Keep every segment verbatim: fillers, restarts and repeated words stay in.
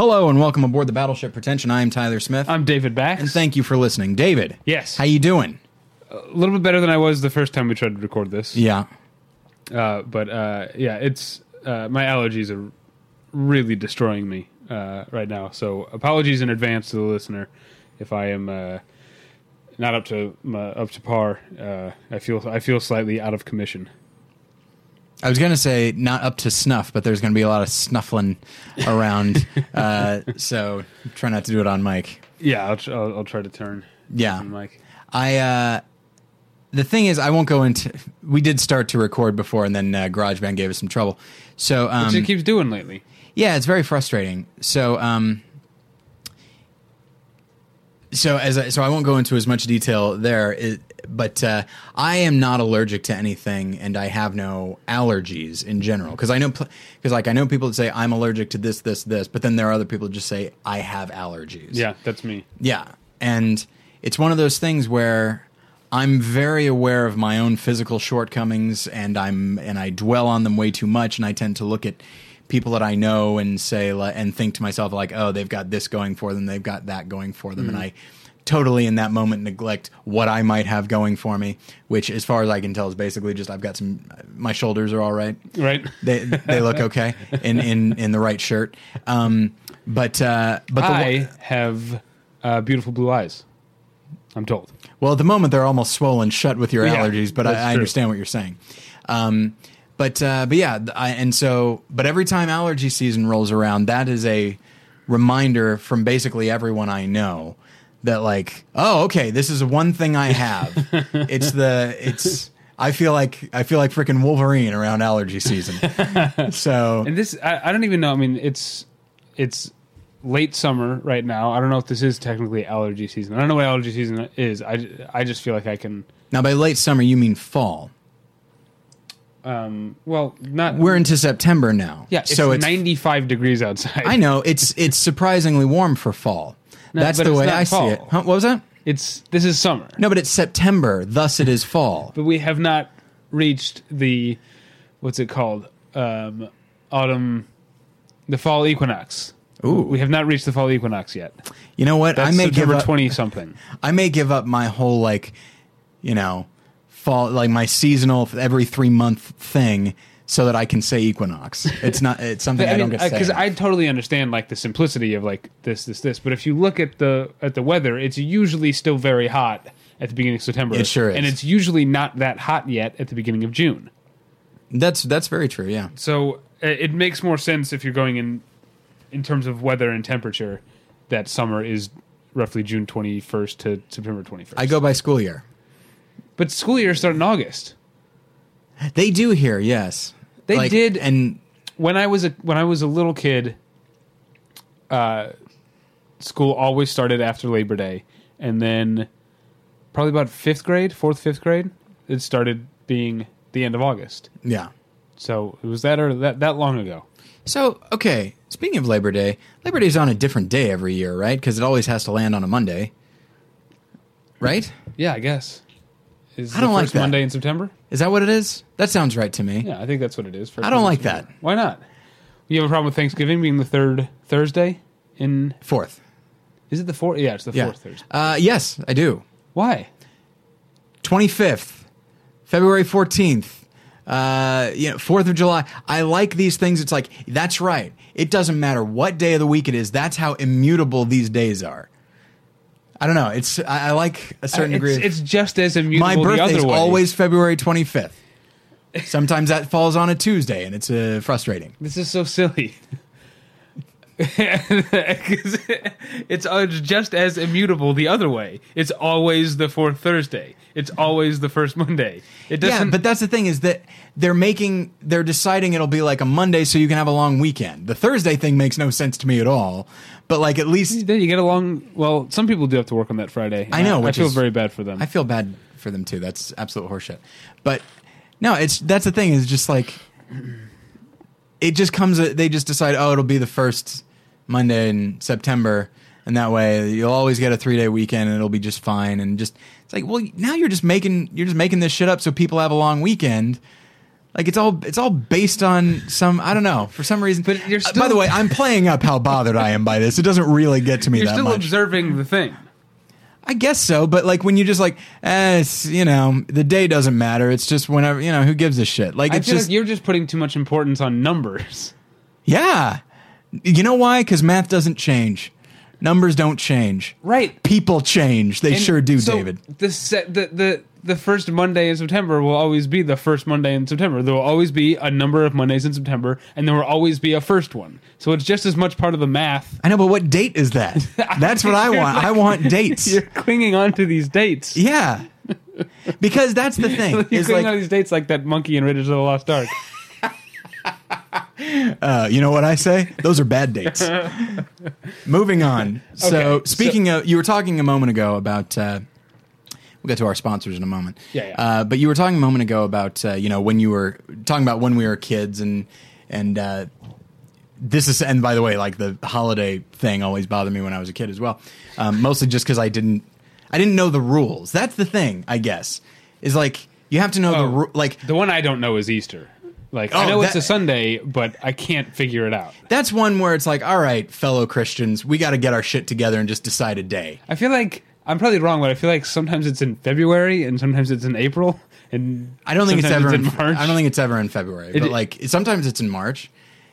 Hello and welcome aboard the Battleship Pretension. I am Tyler Smith. I'm David Bax. And thank you for listening. David. Yes. How you doing? A little bit better than I was the first time we tried to record this. Yeah. Uh, but uh, yeah, it's uh, my allergies are really destroying me uh, right now. So apologies in advance to the listener if I am uh, not up to uh, up to par. Uh, I feel I feel slightly out of commission. I was going to say not up to snuff, but there's going to be a lot of snuffling around. uh, so try not to do it on mic. Yeah, I'll, tr- I'll, I'll try to turn. Yeah. On mic. I, uh, the thing is, I won't go into, we did start to record before and then, uh, GarageBand gave us some trouble. So, um, which it keeps doing lately. Yeah. It's very frustrating. So, um, so as I, so I won't go into as much detail there, it, but, uh, I am not allergic to anything and I have no allergies in general. Cause I know, cause like I know people that say I'm allergic to this, this, this, but then there are other people that just say I have allergies. Yeah. That's me. Yeah. And it's one of those things where I'm very aware of my own physical shortcomings, and I'm and I dwell on them way too much, and I tend to look at people that I know and say and think to myself like, oh, they've got this going for them, they've got that going for them, mm-hmm. and I totally in that moment neglect what I might have going for me, which as far as I can tell is basically just I've got some my shoulders are all right, right? They they look okay in in, in the right shirt, um, but uh, but the I lo- have uh, beautiful blue eyes. I'm told. Well, at the moment, they're almost swollen shut with your yeah, allergies, but I, I understand what you're saying. Um, but, uh, but yeah, I, and so, but every time allergy season rolls around, that is a reminder from basically everyone I know that like, oh, okay, this is one thing I have. it's the, it's, I feel like, I feel like freaking Wolverine around allergy season. So, and this, I, I don't even know. I mean, it's, it's, late summer right now. I don't know if this is technically allergy season. I don't know what allergy season is. I, I just feel like I can... Now, by late summer, you mean fall. Um. Well, not... We're into September now. Yeah, it's, so it's ninety-five degrees outside. I know. It's it's surprisingly warm for fall. No, that's the way I fall. see it. Huh? What was that? It's This is summer. No, but it's September. Thus, it is fall. But we have not reached the... What's it called? Um, autumn... The fall equinox. Ooh. We have not reached the fall equinox yet. You know what? That's I may September give up twenty something. I may give up my whole like, you know, fall like my seasonal every three month thing so that I can say equinox. It's not. It's something I, I don't mean, get to say. Because I totally understand like the simplicity of like this, this, this. But if you look at the at the weather, it's usually still very hot at the beginning of September. It sure is, and it's usually not that hot yet at the beginning of June. That's that's very true. Yeah. So it makes more sense if you're going in. In terms of weather and temperature, that summer is roughly June twenty-first to September twenty-first. I go by school year. But school years start in August. They do here, yes. They like, did. And when I was a when I was a little kid, uh, school always started after Labor Day. And then probably about fifth grade, fourth, fifth grade, it started being the end of August. Yeah. So it was that or that, that long ago. So, okay, speaking of Labor Day, Labor Day's on a different day every year, right? Because it always has to land on a Monday, right? Yeah, I guess. Is I don't like that. Is the first Monday in September? Is that what it is? That sounds right to me. Yeah, I think that's what it is. I don't like that. Why not? You have a problem with Thanksgiving being the third Thursday in... Fourth. Is it the fourth? Yeah, it's the yeah. fourth Thursday. Uh, yes, I do. Why? twenty-fifth, February fourteenth. Uh, you know, fourth of July. I like these things. It's like, that's right. It doesn't matter what day of the week it is. That's how immutable these days are. I don't know. It's, I, I like a certain uh, it's, degree. Of, it's just as immutable. My birthday is always February twenty-fifth. Sometimes that falls on a Tuesday and it's uh, frustrating. This is so silly. it's, it's just as immutable the other way. It's always the fourth Thursday. It's always the first Monday. It doesn't. Yeah, but that's the thing is that they're making, they're deciding it'll be like a Monday so you can have a long weekend. The Thursday thing makes no sense to me at all. But like at least then you get a long. Well, some people do have to work on that Friday. I know. I, which I feel is, very bad for them. I feel bad for them too. That's absolute horseshit. But no, it's that's the thing is just like it just comes. They just decide. Oh, it'll be the first Monday in September, and that way you'll always get a three-day weekend and it'll be just fine. And just it's like, well, now you're just making you're just making this shit up so people have a long weekend. Like it's all it's all based on some I don't know for some reason. But you're still, uh, by the way, I'm playing up how bothered I am by this. It doesn't really get to me that much. You're still observing the thing. I guess so, but like when you just like, eh, it's, you know, the day doesn't matter. It's just whenever, you know, who gives a shit? Like it's I feel just like you're just putting too much importance on numbers. Yeah, you know why? Because math doesn't change. Numbers don't change. Right. People change. They and sure do, so David. The, set, the the the first Monday in September will always be the first Monday in September. There will always be a number of Mondays in September, and there will always be a first one. So it's just as much part of the math. I know, but what date is that? That's what I want. Like, I want dates. You're clinging on to these dates. Yeah. Because that's the thing. You're clinging like, on to these dates like that monkey in Raiders of the Lost Ark. Uh, you know what I say? Those are bad dates. Moving on. So okay, speaking so, of, you were talking a moment ago about, uh, we'll get to our sponsors in a moment. Yeah, yeah. Uh, but you were talking a moment ago about, uh, you know, when you were talking about when we were kids and, and, uh, this is, and by the way, like the holiday thing always bothered me when I was a kid as well. Um, mostly just cause I didn't, I didn't know the rules. That's the thing, I guess, is like, you have to know oh, the ru- like the one I don't know is Easter. Like, oh, I know that, it's a Sunday, but I can't figure it out. That's one where it's like, all right, fellow Christians, we got to get our shit together and just decide a day. I feel like, I'm probably wrong, but I feel like sometimes it's in February and sometimes it's in April. And I don't think it's ever it's in March. I don't think it's ever in February, it, but like, sometimes it's in March.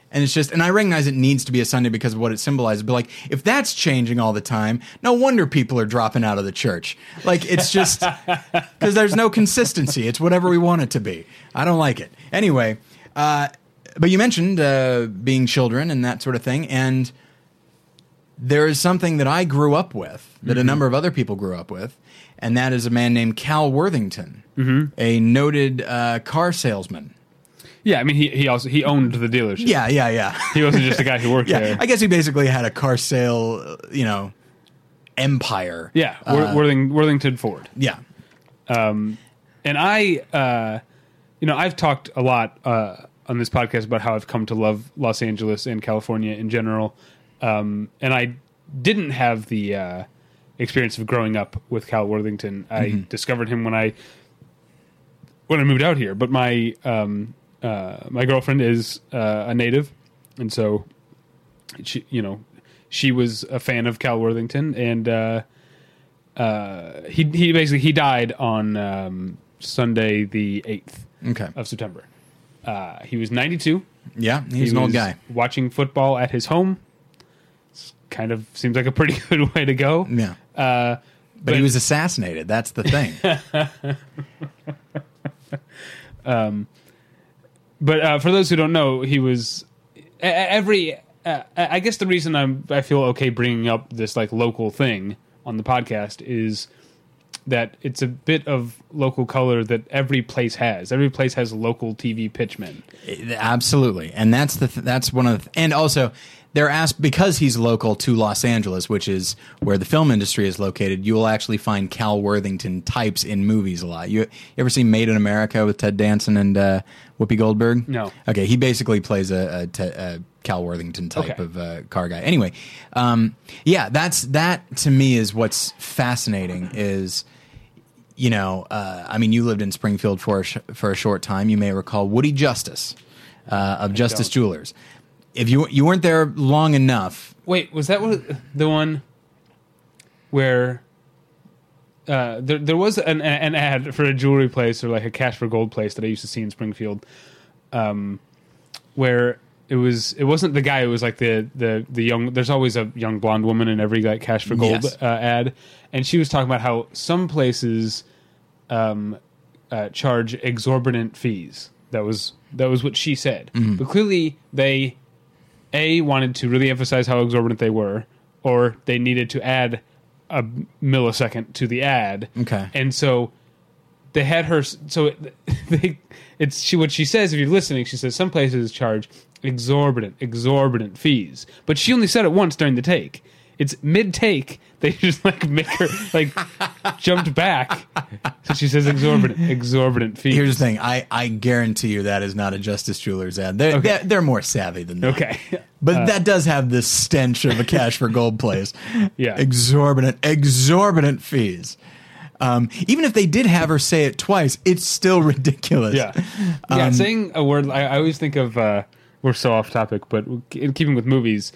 And it's just, and I recognize it needs to be a Sunday because of what it symbolizes. But like, if that's changing all the time, no wonder people are dropping out of the church. Like, it's just because there's no consistency. It's whatever we want it to be. I don't like it. Anyway, uh, but you mentioned uh, being children and that sort of thing. And there is something that I grew up with that mm-hmm. a number of other people grew up with. And that is a man named Cal Worthington, mm-hmm. a noted uh, car salesman. Yeah, I mean, he he also he owned the dealership. Yeah, yeah, yeah. He wasn't just a guy who worked yeah, there. I guess he basically had a car sale, you know, empire. Yeah, uh, Worthing, Worthington Ford. Yeah. Um, and I, uh, you know, I've talked a lot uh, on this podcast about how I've come to love Los Angeles and California in general. Um, and I didn't have the uh, experience of growing up with Cal Worthington. I mm-hmm. discovered him when I when I moved out here. But my... Um, Uh, my girlfriend is uh, a native, and so she, you know, she was a fan of Cal Worthington, and uh, uh, he he basically he died on um, Sunday the eighth okay. of September. Uh, he was ninety-two. Yeah, he's he an old guy. Watching football at his home. It's kind of seems like a pretty good way to go. Yeah, uh, but, but he was assassinated. That's the thing. um. But uh, for those who don't know, he was every. Uh, I guess the reason I'm I feel okay bringing up this like local thing on the podcast is that it's a bit of local color that every place has. Every place has local T V pitchmen. Absolutely, and that's the th- that's one of the th- and also they're asked because he's local to Los Angeles, which is where the film industry is located. You will actually find Cal Worthington types in movies a lot. You, you ever seen Made in America with Ted Danson and uh, Whoopi Goldberg? No. Okay, he basically plays a, a, te- a Cal Worthington type okay. of uh, car guy. Anyway, um, yeah, that's that to me is what's fascinating is. You know, uh, I mean, you lived in Springfield for a sh- for a short time. You may recall Woody Justice uh, of I Justice don't. Jewelers. If you you weren't there long enough, wait, was that what, the one where uh, there there was an an ad for a jewelry place or like a cash for gold place that I used to see in Springfield, um, where it was it wasn't the guy. It was like the the the young. There's always a young blonde woman in every like cash for gold yes. uh, ad, and she was talking about how some places. Um, uh, charge exorbitant fees. That was that was what she said. Mm-hmm. But clearly, they a wanted to really emphasize how exorbitant they were, or they needed to add a millisecond to the ad. Okay, and so they had her. So it, they, it's she. What she says, if you're listening, she says some places charge exorbitant, exorbitant fees. But she only said it once during the take. It's mid-take. They just, like, make her, like, jumped back. So she says exorbitant, exorbitant fees. Here's the thing. I, I guarantee you that is not a Justice Jewelers ad. They're, okay. they're, they're more savvy than that. Okay. But uh, that does have the stench of a cash for gold place. Yeah. Exorbitant, exorbitant fees. Um, even if they did have her say it twice, it's still ridiculous. Yeah, um, yeah. Saying a word, I, I always think of. Uh, we're so off topic, but in keeping with movies,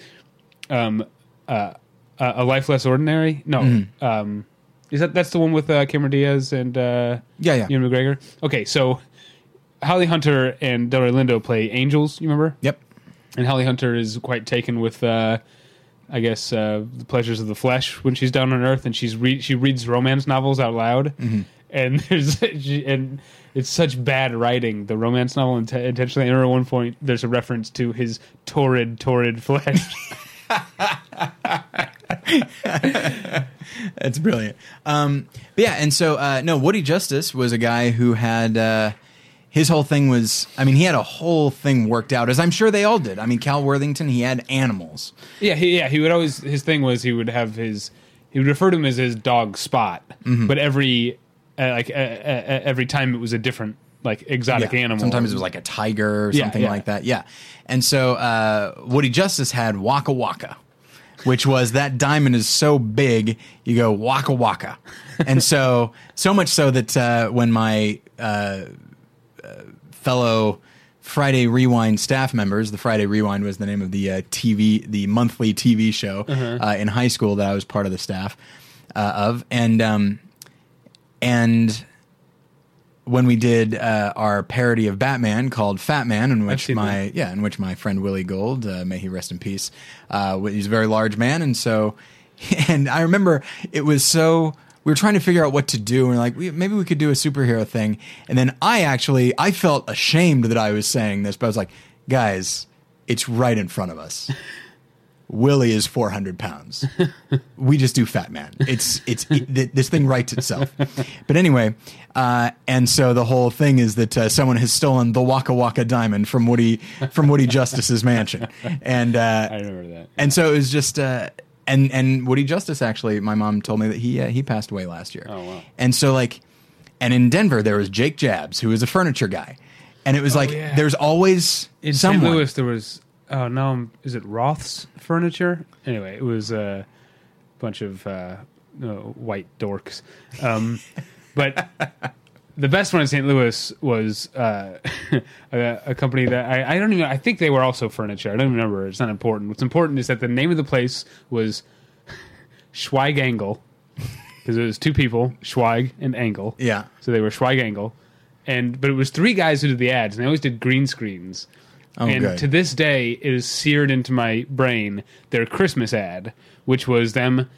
um, uh, a Life Less Ordinary. No, mm-hmm. um, is that that's the one with uh, Cameron Diaz and uh, yeah, yeah, Ewan McGregor. Okay, so Holly Hunter and Delroy Lindo play angels. You remember? Yep. And Holly Hunter is quite taken with. Uh, I guess uh, the pleasures of the flesh when she's down on Earth, and she's re- she reads romance novels out loud, mm-hmm. and there's she, and it's such bad writing. The romance novel int- intentionally. I remember at one point there's a reference to his torrid, torrid flesh. That's brilliant. Um, but yeah, and so uh, no, Woody Justice was a guy who had. Uh, His whole thing was, I mean, he had a whole thing worked out, as I'm sure they all did. I mean, Cal Worthington, he had animals. Yeah, he, yeah, he would always, his thing was he would have his, he would refer to him as his dog Spot, mm-hmm. but every, uh, like, uh, uh, every time it was a different, like, exotic yeah. animal. Sometimes it was like a tiger or yeah, something yeah. like that, yeah. And so uh, Woody Justice had Waka Waka, which was that diamond is so big, you go Waka Waka. And so, so much so that uh, when my, uh, fellow Friday Rewind staff members. The Friday Rewind was the name of the uh, T V, the monthly T V show uh-huh. uh, in high school that I was part of the staff uh, of. And um, and when we did uh, our parody of Batman called Fat Man, in which my that. yeah, in which my friend Willie Gold, uh, may he rest in peace, uh, he's a very large man, and so and I remember it was so. We were trying to figure out what to do, and we're like, we, maybe we could do a superhero thing. And then I actually, I felt ashamed that I was saying this, but I was like, guys, it's right in front of us. Willie is four hundred pounds. We just do Fat Man. It's, it's, it, this thing writes itself. But anyway, uh, and so the whole thing is that uh, someone has stolen the Waka Waka diamond from Woody, from Woody Justice's mansion. And, uh, I remember that. Yeah. And so it was just, uh, And and Woody Justice, actually, my mom told me that he uh, he passed away last year. Oh, wow. And so, like, and in Denver, there was Jake Jabs, who was a furniture guy. And it was oh, like, yeah. there's always in someone. Saint Louis, there was, oh, no, is it Roth's Furniture? Anyway, it was a bunch of uh, uh, white dorks. Um, but the best one in Saint Louis was uh, a, a company that I, I don't even, I think they were also furniture. I don't remember. It's not important. What's important is that the name of the place was Schweigangle, because it was two people, Schweig and Angle. Yeah. So they were Schweigangle. And, but it was three guys who did the ads, and they always did green screens. Oh, and good. To this day, it is seared into my brain, their Christmas ad, which was them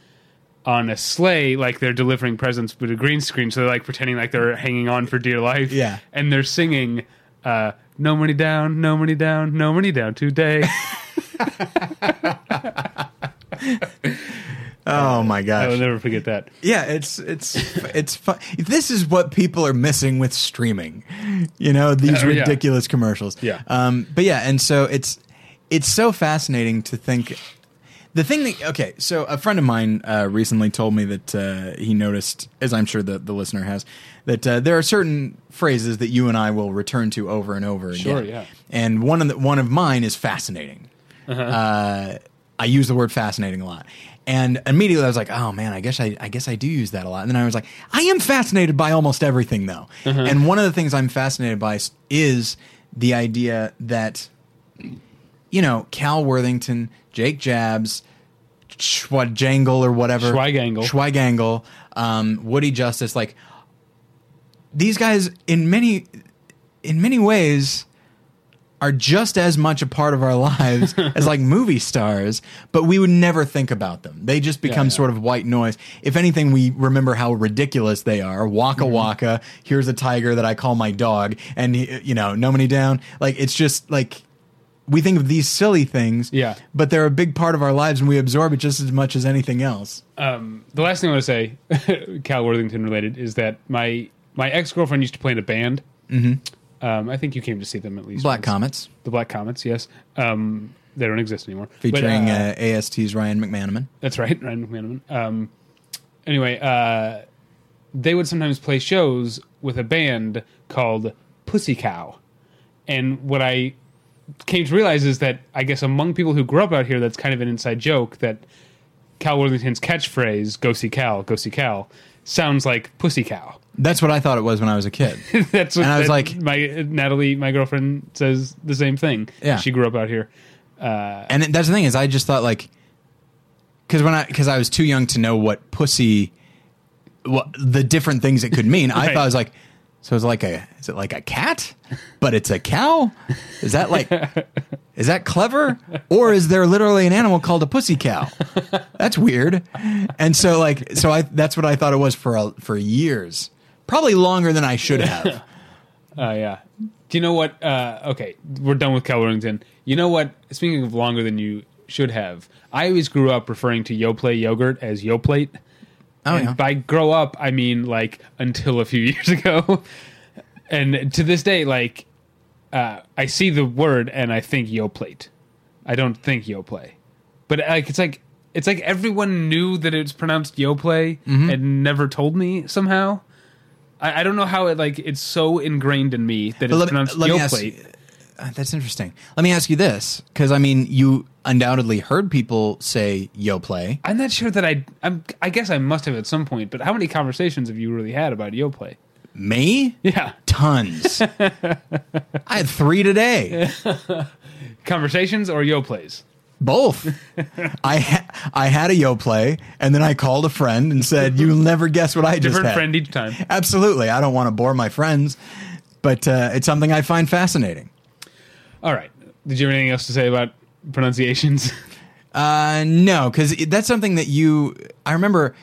on a sleigh, like they're delivering presents with a green screen, so they're like pretending like they're hanging on for dear life. Yeah. And they're singing, uh, no money down, no money down, no money down today. Oh my gosh. I will never forget that. Yeah, it's it's it's fun. This is what people are missing with streaming. You know, these uh, ridiculous yeah. commercials. Yeah. Um but yeah, and so it's it's so fascinating to think. The thing that, okay, so a friend of mine uh, recently told me that uh, he noticed, as I'm sure the, the listener has, that uh, there are certain phrases that you and I will return to over and over again. Sure, yeah. And one of, the, one of mine is fascinating. Uh-huh. Uh, I use the word fascinating a lot. And immediately I was like, oh, man, I guess I, I guess I do use that a lot. And then I was like, I am fascinated by almost everything, though. Uh-huh. And one of the things I'm fascinated by is the idea that, you know, Cal Worthington, Jake Jabs, Schweigangle or whatever. Schweigangle. Schweigangle, um, Woody Justice. Like, these guys, in many in many ways, are just as much a part of our lives as, like, movie stars, but we would never think about them. They just become yeah, yeah. sort of white noise. If anything, we remember how ridiculous they are. Waka mm-hmm. Waka, here's a tiger that I call my dog, and, you know, no money down. Like, it's just, like... We think of these silly things, yeah. but they're a big part of our lives, and we absorb it just as much as anything else. Um, the last thing I want to say, Cal Worthington related, is that my my ex-girlfriend used to play in a band. Mm-hmm. Um, I think you came to see them at least. Black once. Comets. The Black Comets, yes. Um, they don't exist anymore. Featuring but, uh, uh, A S T's Ryan McManaman. That's right, Ryan McManaman. Um, anyway, uh, they would sometimes play shows with a band called Pussy Cow. And what I... came to realize is that I guess among people who grew up out here, that's kind of an inside joke that Cal Worthington's catchphrase, "Go see Cal, go see Cal," sounds like Pussy Cow. That's what I thought it was when I was a kid. That's what and I was that, like. My Natalie, my girlfriend, says the same thing. Yeah, she grew up out here, uh, and that's the thing is, I just thought like, because when I because I was too young to know what pussy, what the different things it could mean. Right. I thought I was like, so it's like a is it like a cat, but it's a cow? Is that like, is that clever, or is there literally an animal called a pussy cow? That's weird. And so like so I that's what I thought it was for a, for years. Probably longer than I should have. uh, yeah. Do you know what? Uh, okay, we're done with Cal Worthington. You know what? Speaking of longer than you should have, I always grew up referring to Yoplait yogurt as Yoplait. Oh, and yeah. By grow up, I mean, like, until a few years ago. And to this day, like, uh, I see the word and I think Yoplait. I don't think Yoplait. But, like, it's like it's like everyone knew that it's pronounced Yoplait mm-hmm. and never told me somehow. I don't know how it like it's so ingrained in me that it's let, pronounced let Yoplait. Uh, that's interesting. Let me ask you this, because I mean, you undoubtedly heard people say Yoplait. I'm not sure that I. I'm, I guess I must have at some point. But how many conversations have you really had about Yoplait? Me? Yeah, tons. I had three today. Conversations or Yoplaits? Both. I ha- I had a Yoplait, and then I called a friend and said, "You'll never guess what I just Different had." Different friend each time. Absolutely. I don't want to bore my friends, but uh, it's something I find fascinating. All right. Did you have anything else to say about pronunciations? Uh, no, because that's something that you. I remember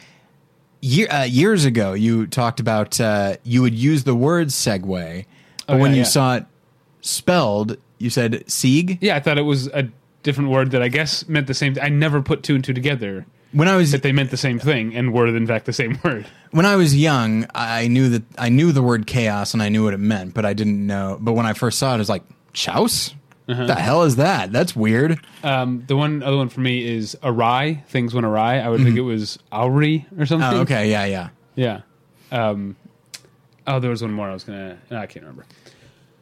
year, uh, years ago you talked about uh, you would use the word segue, but oh, when yeah, you yeah. saw it spelled, you said "sieg." Yeah, I thought it was a. different word that I guess meant the same. Th- I never put two and two together. When I was that they meant the same thing and were in fact the same word. When I was young, I knew that I knew the word chaos and I knew what it meant, but I didn't know. But when I first saw it, I was like, "Chouse? Uh-huh. What the hell is that? That's weird." Um, the one other one for me is awry. Things went awry. I would mm-hmm. think it was awry or something. Oh, okay, yeah, yeah, yeah. Um, oh, there was one more. I was gonna. No, I can't remember.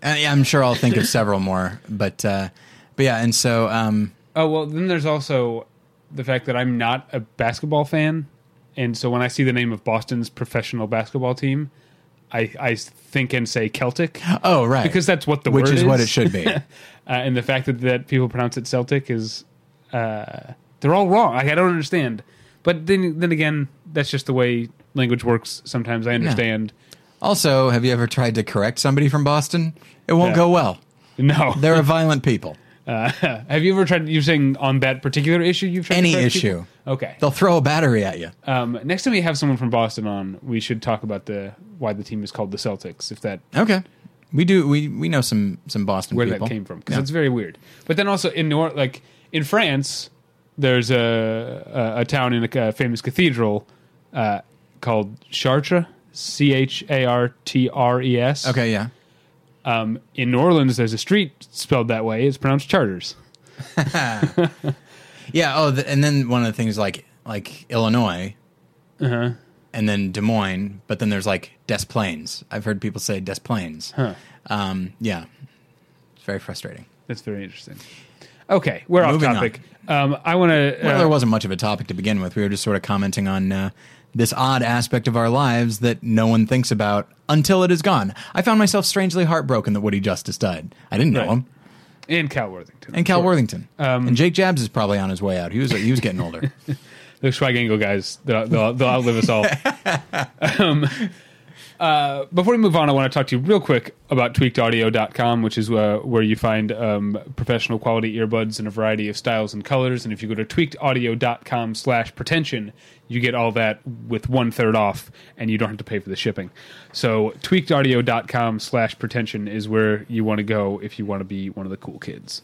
And, yeah, I'm sure I'll think of several more, but. Uh, But yeah, and so... Um, oh, well, then there's also the fact that I'm not a basketball fan, and so when I see the name of Boston's professional basketball team, I, I think and say Celtic. Oh, right. Because that's what the Which word is. Which is what it should be. uh, and the fact that, that people pronounce it Celtic is... Uh, they're all wrong. Like, I don't understand. But then then again, that's just the way language works sometimes. I understand. Yeah. Also, have you ever tried to correct somebody from Boston? It won't yeah. go well. No. They're a violent people. Uh, have you ever tried, you're saying on that particular issue you've tried Any to issue. People? Okay. They'll throw a battery at you. Um, next time we have someone from Boston on, we should talk about the why the team is called the Celtics, if that... Okay. We do, we we know some, some Boston where people. Where that came from, because yeah. it's very weird. But then also in Nor- like in France, there's a, a, a town in a, a famous cathedral uh, called Chartres, C H A R T R E S. Okay, yeah. Um, in New Orleans, there's a street spelled that way. It's pronounced Charters. yeah. Oh, the, and then one of the things like like Illinois, uh-huh. and then Des Moines, but then there's like Des Plaines. I've heard people say Des Plaines. Huh. Um, yeah, it's very frustrating. That's very interesting. Okay, we're Moving off topic. On. Um, I want to. Uh, well, there wasn't much of a topic to begin with. We were just sort of commenting on. Uh, This odd aspect of our lives that no one thinks about until it is gone. I found myself strangely heartbroken that Woody Justice died. I didn't know right. him. And Cal Worthington. And Cal Worthington. Um, and Jake Jabs is probably on his way out. He was he was getting older. The Schweigangle guys, they'll, they'll, they'll outlive us all. um, uh, before we move on, I want to talk to you real quick about tweaked audio dot com, which is uh, where you find um, professional quality earbuds in a variety of styles and colors. And if you go to tweakedaudio.com slash pretension, you get all that with one third off, and you don't have to pay for the shipping. So tweakedaudio.com slash pretension is where you want to go if you want to be one of the cool kids.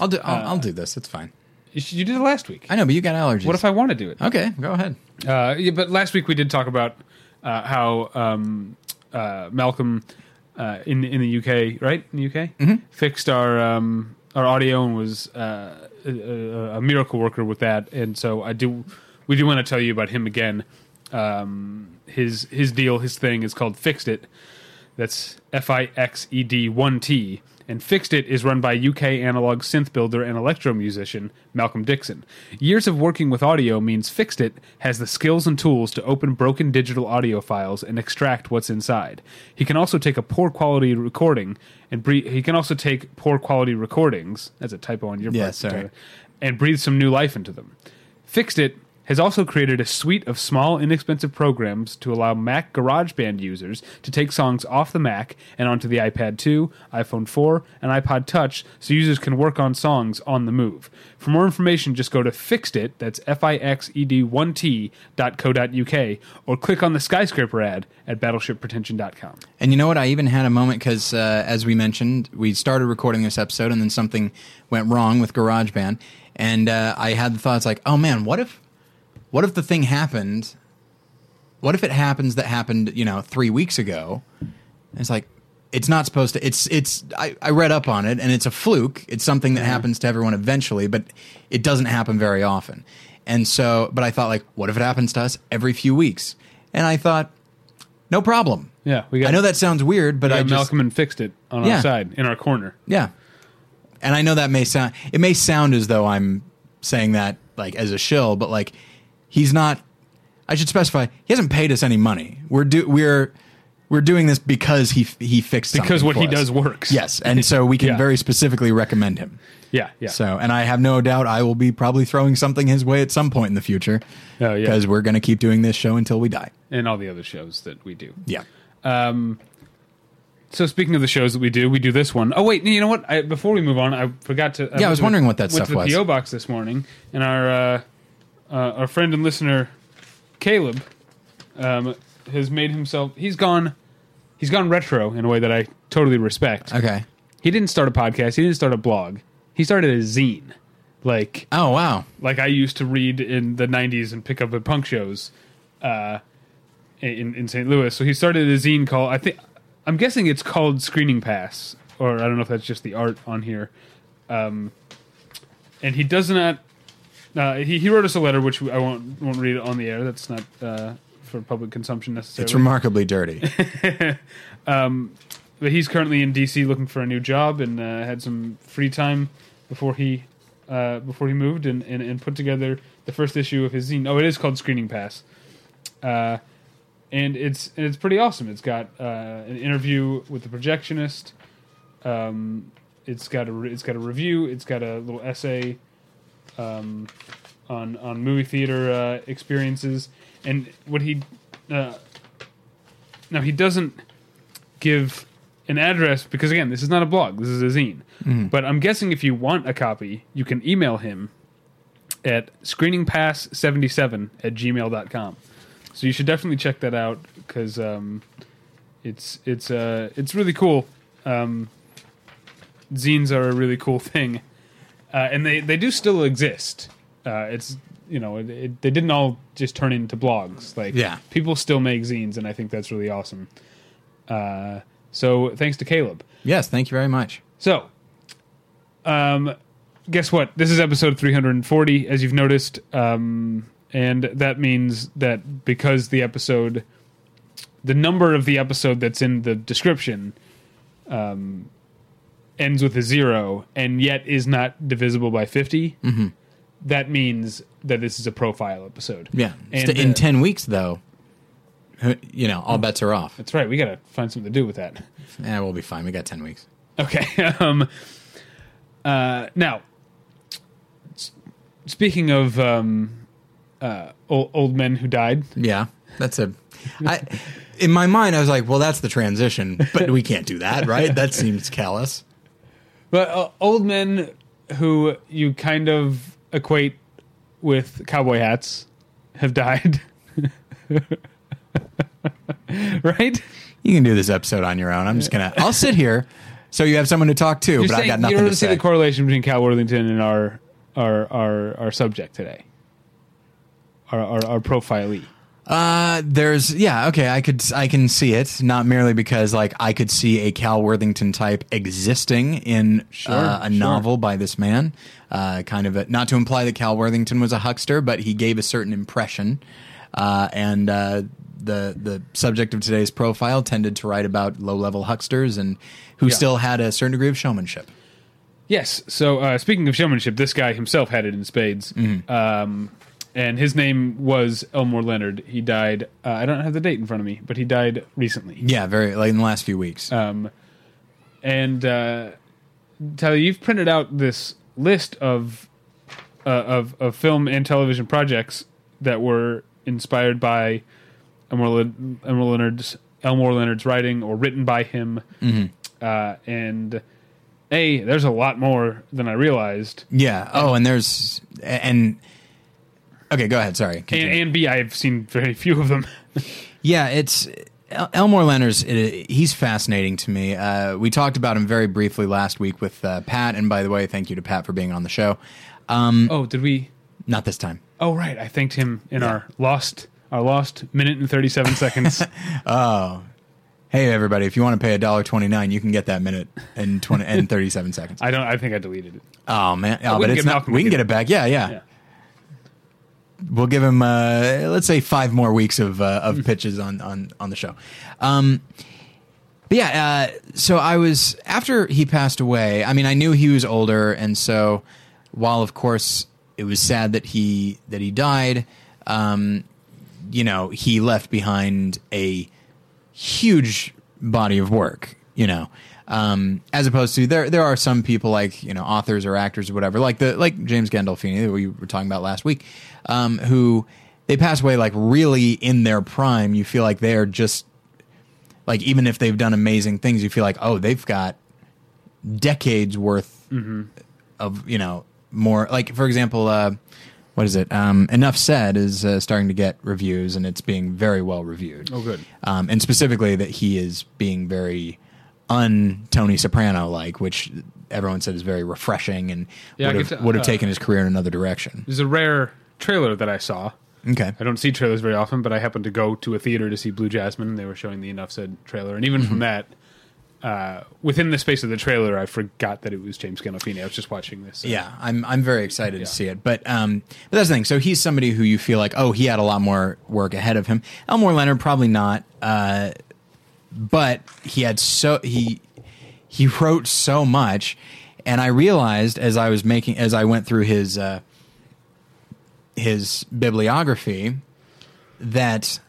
I'll do I'll, uh, I'll do this. It's fine. You did it last week. I know, but you got allergies. What if I want to do it? Okay, go ahead. Uh, yeah, but last week we did talk about uh, how um, uh, Malcolm uh, in in the U K, right? In the U K? Mm-hmm. Fixed our, um, our audio and was uh, a, a miracle worker with that. And so I do... We do want to tell you about him again. Um, his his deal, his thing is called Fixed It. That's F I X E D one T. and Fixed It is run by U K analog synth builder and electro musician Malcolm Dixon. Years of working with audio means Fixed It has the skills and tools to open broken digital audio files and extract what's inside. He can also take a poor quality recording and bre- he can also take poor quality recordings, that's a typo on your part, yeah, sorry, and breathe some new life into them. Fixed It has also created a suite of small, inexpensive programs to allow Mac GarageBand users to take songs off the Mac and onto the iPad two, iPhone four, and iPod Touch so users can work on songs on the move. For more information, just go to Fixedit, that's F I X E D one T dot co dot U K, or click on the skyscraper ad at battleship pretension dot com. And you know what? I even had a moment because, uh, as we mentioned, we started recording this episode and then something went wrong with GarageBand. And uh, I had the thoughts like, oh man, what if... What if the thing happened? What if it happens that happened, you know, three weeks ago? And it's like, it's not supposed to. It's, it's, I, I read up on it and it's a fluke. It's something that mm-hmm. happens to everyone eventually, but it doesn't happen very often. And so, but I thought, like, what if it happens to us every few weeks? And I thought, no problem. Yeah. We got, I know that sounds weird, but we I just. Malcolm and Fixed It on yeah. our side, in our corner. Yeah. And I know that may sound, it may sound as though I'm saying that, like, as a shill, but like, he's not, I should specify, he hasn't paid us any money. We're do, we're we're doing this because he he fixed something Because what for he us. does works. Yes, and so we can yeah. very specifically recommend him. Yeah, yeah. So, and I have no doubt I will be probably throwing something his way at some point in the future. Oh, yeah. Because we're going to keep doing this show until we die. And all the other shows that we do. Yeah. Um. So speaking of the shows that we do, we do this one. Oh, wait, you know what? I, before we move on, I forgot to... I yeah, I was wondering to, what that stuff was. Went to the was. P O Box this morning, and our... Uh, Uh, our friend and listener, Caleb, um, has made himself... He's gone He's gone retro in a way that I totally respect. Okay. He didn't start a podcast. He didn't start a blog. He started a zine. Like... Oh, wow. Like I used to read in the nineties and pick up at punk shows uh, in, in Saint Louis. So he started a zine called... I think, I'm guessing it's called Screening Pass. Or I don't know if that's just the art on here. Um, and he does not... Uh, he, he wrote us a letter, which I won't won't read it on the air. That's not uh, for public consumption necessarily. It's remarkably dirty. um, but he's currently in D C looking for a new job and uh, had some free time before he uh, before he moved and, and, and put together the first issue of his zine. Oh, it is called Screening Pass, uh, and it's and it's pretty awesome. It's got uh, an interview with the projectionist. Um, it's got a it's got a review. It's got a little essay. Um, on on movie theater uh, experiences, and what he uh, now he doesn't give an address because again this is not a blog, this is a zine. Mm. But I'm guessing if you want a copy, you can email him at screening pass seventy seven at gmail dot com. So you should definitely check that out because um, it's it's uh, it's really cool. Um, zines are a really cool thing. Uh, and they, they do still exist. Uh, it's you know it, it, they didn't all just turn into blogs. Like yeah. people still make zines, and I think that's really awesome. Uh, so thanks to Caleb. Yes, thank you very much. So, um, guess what? This is episode three hundred forty, as you've noticed, um, and that means that because the episode, the number of the episode that's in the description, um. ends with a zero and yet is not divisible by fifty, mm-hmm. that means that this is a profile episode. Yeah. And in uh, ten weeks, though, you know, all bets are off. That's right. We got to find something to do with that. Yeah, we'll be fine. We got ten weeks. Okay. um, uh, now, s- speaking of um, uh, old, old men who died. Yeah, that's a... I, in my mind, I was like, well, that's the transition, but we can't do that, right? That seems callous. But uh, old men who you kind of equate with cowboy hats have died. Right? You can do this episode on your own. I'm just going to... I'll sit here so you have someone to talk to, you're but I've got nothing to say. You don't see the correlation between Cal Worthington and our our our, our subject today. Our, our, our profilee. Uh, there's, yeah, okay, I could, I can see it, not merely because, like, I could see a Cal Worthington type existing in sure, uh, a sure. novel by this man, uh, kind of, a, not to imply that Cal Worthington was a huckster, but he gave a certain impression, uh, and, uh, the the subject of today's profile tended to write about low-level hucksters and who yeah. still had a certain degree of showmanship. Yes. So uh, speaking of showmanship, this guy himself had it in spades. Mm-hmm. Um, and his name was Elmore Leonard. He died. Uh, I don't have the date in front of me, but he died recently. Yeah, very like in the last few weeks. Um, and uh, Tyler, you've printed out this list of uh, of of film and television projects that were inspired by Elmore, Elmore Leonard's Elmore Leonard's writing or written by him. Mm-hmm. Uh, and A, there's a lot more than I realized. Yeah. Oh, and there's and. Okay, go ahead. Sorry. And, and B, I've seen very few of them. yeah, it's El- Elmore Leonard's. It, he's fascinating to me. Uh, we talked about him very briefly last week with uh, Pat. And by the way, thank you to Pat for being on the show. Um, oh, did we? Not this time. Oh, right. I thanked him in yeah. our lost our lost minute and thirty-seven seconds. oh, hey everybody! If you want to pay one dollar and twenty-nine cents, you can get that minute and twenty and thirty-seven seconds. I don't. I think I deleted it. Oh man! Oh, but, but it's not. We can get it back. Yeah, yeah. yeah. We'll give him, uh, let's say, five more weeks of uh, of pitches on, on, on the show. Um, but yeah, uh, so I was, after he passed away, I mean, I knew he was older, and so while, of course, it was sad that he that he died, um, you know, he left behind a huge body of work, you know. Um, as opposed to there, there are some people like, you know, authors or actors or whatever, like the, like James Gandolfini that we were talking about last week, um, who they pass away like really in their prime. You feel like they are just like, even if they've done amazing things, you feel like, oh, they've got decades worth mm-hmm. of, you know, more like, for example, uh, what is it? Um, Enough Said is uh, starting to get reviews and it's being very well reviewed. Oh, good. Um, and specifically that he is being very un-Tony Soprano-like, which everyone said is very refreshing and yeah, would, have, to, uh, would have taken his career in another direction. There's a rare trailer that I saw. Okay. I don't see trailers very often, but I happened to go to a theater to see Blue Jasmine, and they were showing the Enough Said trailer. And even mm-hmm. from that, uh, within the space of the trailer, I forgot that it was James Gandolfini. I was just watching this. So. Yeah, I'm I'm very excited yeah. to see it. But, um, but that's the thing. So he's somebody who you feel like, oh, he had a lot more work ahead of him. Elmore Leonard, probably not. Uh But he had so he he wrote so much, and I realized as I was making as I went through his uh, his bibliography that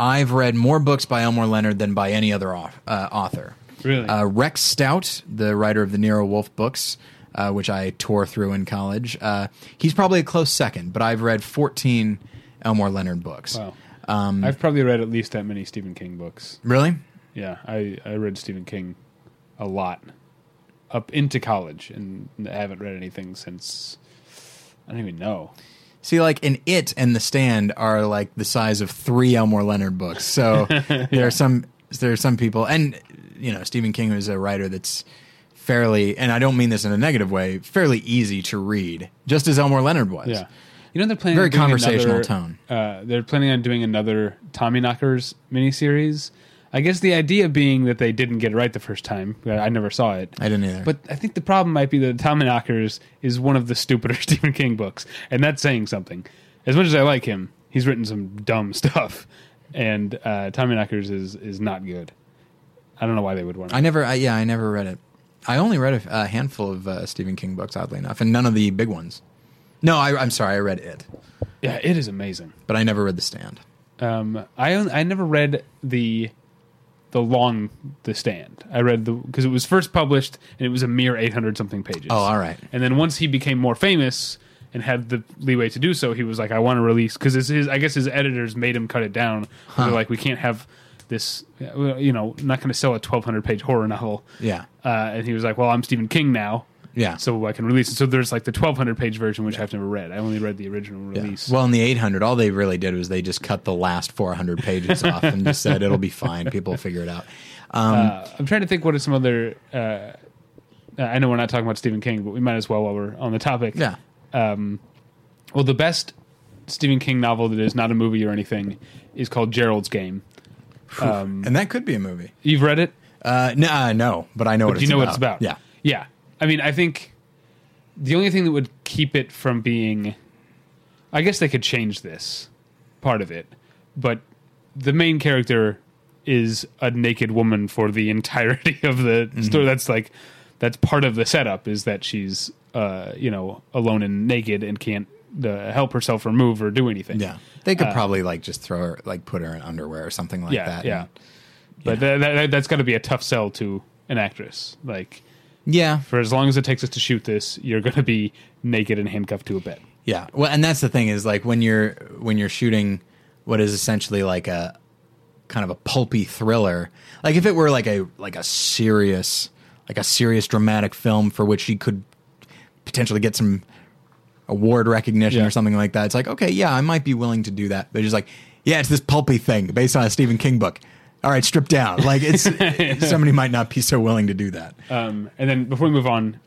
I've read more books by Elmore Leonard than by any other uh, author. Really, uh, Rex Stout, the writer of the Nero Wolfe books, uh, which I tore through in college, uh, he's probably a close second. But I've read fourteen Elmore Leonard books. Wow. Um, I've probably read at least that many Stephen King books. Really? Yeah, I, I read Stephen King a lot up into college, and I haven't read anything since, I don't even know. See, like, an It and The Stand are, like, the size of three Elmore Leonard books, so yeah. there are some there are some people, and, you know, Stephen King was a writer that's fairly, and I don't mean this in a negative way, fairly easy to read, just as Elmore Leonard was. Yeah. You know they're planning very on doing conversational another, tone. Uh, they're planning on doing another Tommyknockers miniseries. I guess the idea being that they didn't get it right the first time. I never saw it. I didn't either. But I think the problem might be that Tommyknockers is one of the stupider Stephen King books, and that's saying something. As much as I like him, he's written some dumb stuff, and uh, Tommyknockers is is not good. I don't know why they would want to. I never. I, yeah, I never read it. I only read a, a handful of uh, Stephen King books, oddly enough, and none of the big ones. No, I, I'm sorry. I read It. Yeah, It is amazing. But I never read The Stand. Um, I I never read the the long The Stand. I read the because it was first published and it was a mere eight hundred something pages. Oh, all right. And then once he became more famous and had the leeway to do so, he was like, I want to release because his I guess his editors made him cut it down. Huh. They're like, we can't have this. You know, not going to sell a twelve hundred page horror novel. Yeah. Uh, and he was like, well, I'm Stephen King now. Yeah. So I can release it. So there's like the twelve hundred page version, which yeah. I've never read. I only read the original release. Yeah. Well, in the eight hundred, all they really did was they just cut the last four hundred pages off and just said, it'll be fine. People will figure it out. Um, uh, I'm trying to think what are some other. Uh, I know we're not talking about Stephen King, but we might as well while we're on the topic. Yeah. Um, well, the best Stephen King novel that is not a movie or anything is called Gerald's Game. Um, and that could be a movie. You've read it? Uh, no, uh, no, but I know but what it's about. Do you know about. what it's about? Yeah. Yeah. I mean, I think the only thing that would keep it from being... I guess they could change this part of it, but the main character is a naked woman for the entirety of the mm-hmm. story. That's like, that's part of the setup, is that she's, uh, you know, alone and naked and can't uh, help herself or move or do anything. Yeah. They could uh, probably like just throw her, like put her in underwear or something like yeah, that. Yeah. And, but that, that, that's got to be a tough sell to an actress. Like, yeah, for as long as it takes us to shoot this, you're going to be naked and handcuffed to a bed. Yeah. Well, and that's the thing is like when you're, when you're shooting what is essentially like a kind of a pulpy thriller, like if it were like a, like a serious, like a serious dramatic film for which she could potentially get some award recognition yeah. or something like that. It's like, okay, yeah, I might be willing to do that. They're just like, yeah, it's this pulpy thing based on a Stephen King book. All right, strip down. Like it's somebody might not be so willing to do that. Um, and then before we move on,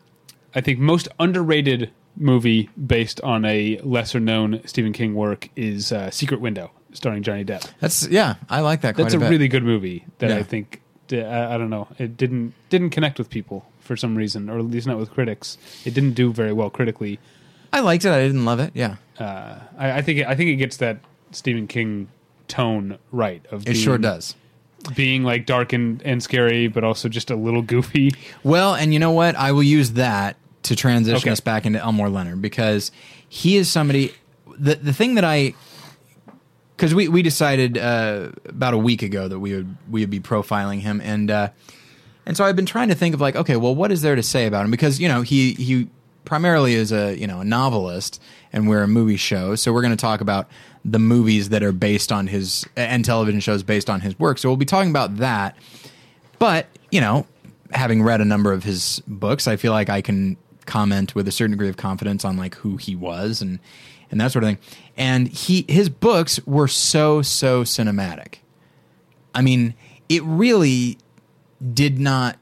I think most underrated movie based on a lesser known Stephen King work is uh, Secret Window, starring Johnny Depp. That's yeah, I like that. Quite That's a, a really good movie that yeah. I think I, I don't know. It didn't didn't connect with people for some reason, or at least not with critics. It didn't do very well critically. I liked it. I didn't love it. Yeah, uh, I, I think it, I think it gets that Stephen King tone right. Of it being, sure does. Being like dark and, and scary, but also just a little goofy. Well, and you know what? I will use that to transition okay. us back into Elmore Leonard, because he is somebody... The the thing that I... Because we, we decided uh, about a week ago that we would we would be profiling him, and uh, and so I've been trying to think of like, okay, well, what is there to say about him? Because, you know, he, he primarily is a, you know, a novelist, and we're a movie show, so we're going to talk about the movies that are based on his, and television shows based on his work. So we'll be talking about that. But, you know, having read a number of his books, I feel like I can comment with a certain degree of confidence on like who he was and, and that sort of thing. And he, his books were so, so cinematic. I mean, it really did not,